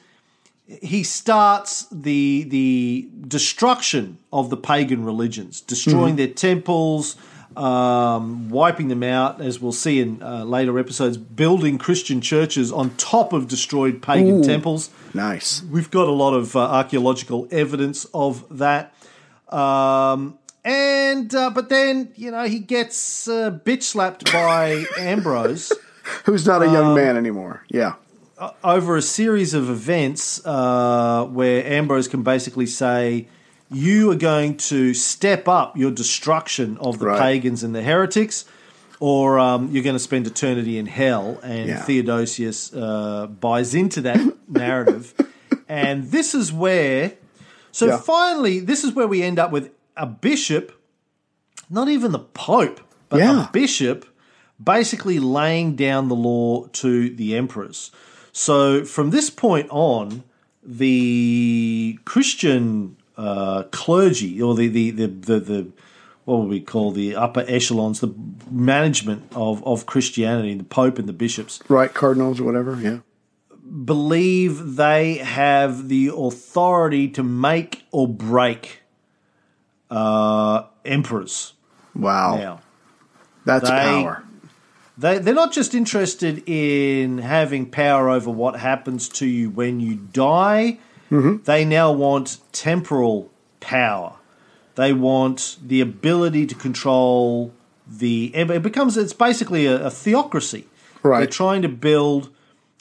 he starts the the destruction of the pagan religions, destroying mm-hmm. their temples, um, wiping them out, as we'll see in uh, later episodes, building Christian churches on top of destroyed pagan Ooh, temples. Nice. We've got a lot of uh, archaeological evidence of that. Um, and uh, but then, you know, he gets uh, bitch slapped by Ambrose. Who's not a young um, man anymore, yeah. Over a series of events uh, where Ambrose can basically say, you are going to step up your destruction of the right. pagans and the heretics, or um, you're going to spend eternity in hell. And yeah. Theodosius uh, buys into that narrative. And this is where So yeah. finally, this is where we end up with a bishop, not even the pope, but yeah. a bishop basically laying down the law to the emperors. So from this point on, the Christian uh, clergy, or the the, the, the, the what would we call the upper echelons, the management of, of Christianity, the Pope and the bishops. Right, cardinals or whatever, yeah. believe they have the authority to make or break uh, emperors. Wow. Now. That's they, power. They, they're not just interested in having power over what happens to you when you die. Mm-hmm. They now want temporal power. They want the ability to control the... It becomes... It's basically a, a theocracy. Right. They're trying to build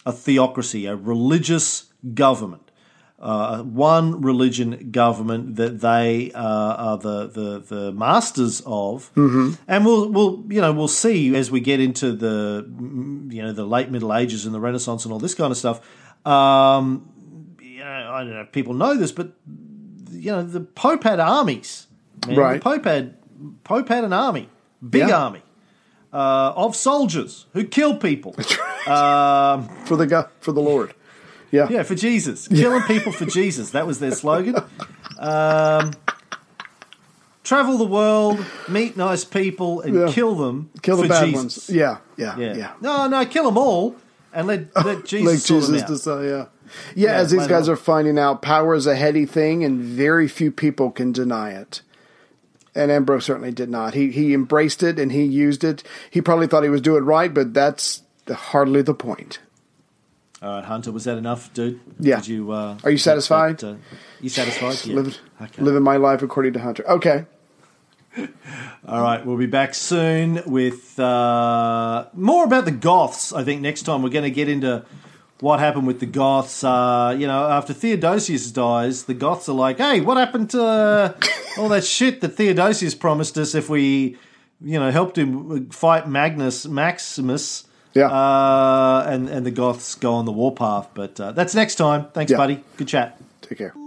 a theocracy, a religious government, uh, one religion government that they uh, are the, the, the masters of. Mm-hmm. And we'll we'll you know we'll see as we get into the you know the late Middle Ages and the Renaissance and all this kind of stuff. Um, you know, I don't know if people know this, but you know the Pope had armies. Man. Right, the Pope had Pope had an army, big yeah. army. Uh, of soldiers who kill people um, for the God, for the Lord, yeah, yeah, for Jesus, yeah. killing people for Jesus. That was their slogan. Um, travel the world, meet nice people, and yeah. kill them. Kill for the bad Jesus. Ones. Yeah, yeah, yeah, yeah. No, no, kill them all, and let let Jesus, let Jesus them out. Decide. Yeah. yeah, yeah. As these guys on. are finding out, power is a heady thing, and very few people can deny it. And Ambrose certainly did not. He he embraced it and he used it. He probably thought he was doing right, but that's hardly the point. All right, Hunter, was that enough, dude? Yeah. Did you, uh, Are you satisfied? That, uh, you satisfied? Yeah. Living, okay. living my life according to Hunter. Okay. All right, we'll be back soon with uh, more about the Goths. I think next time we're going to get into what happened with the Goths. Uh, you know, after Theodosius dies, the Goths are like, hey, what happened to... Uh, all that shit that Theodosius promised us if we, you know, helped him fight Magnus Maximus, yeah, uh, and and the Goths go on the warpath. But uh, that's next time. Thanks, yeah. buddy. Good chat. Take care.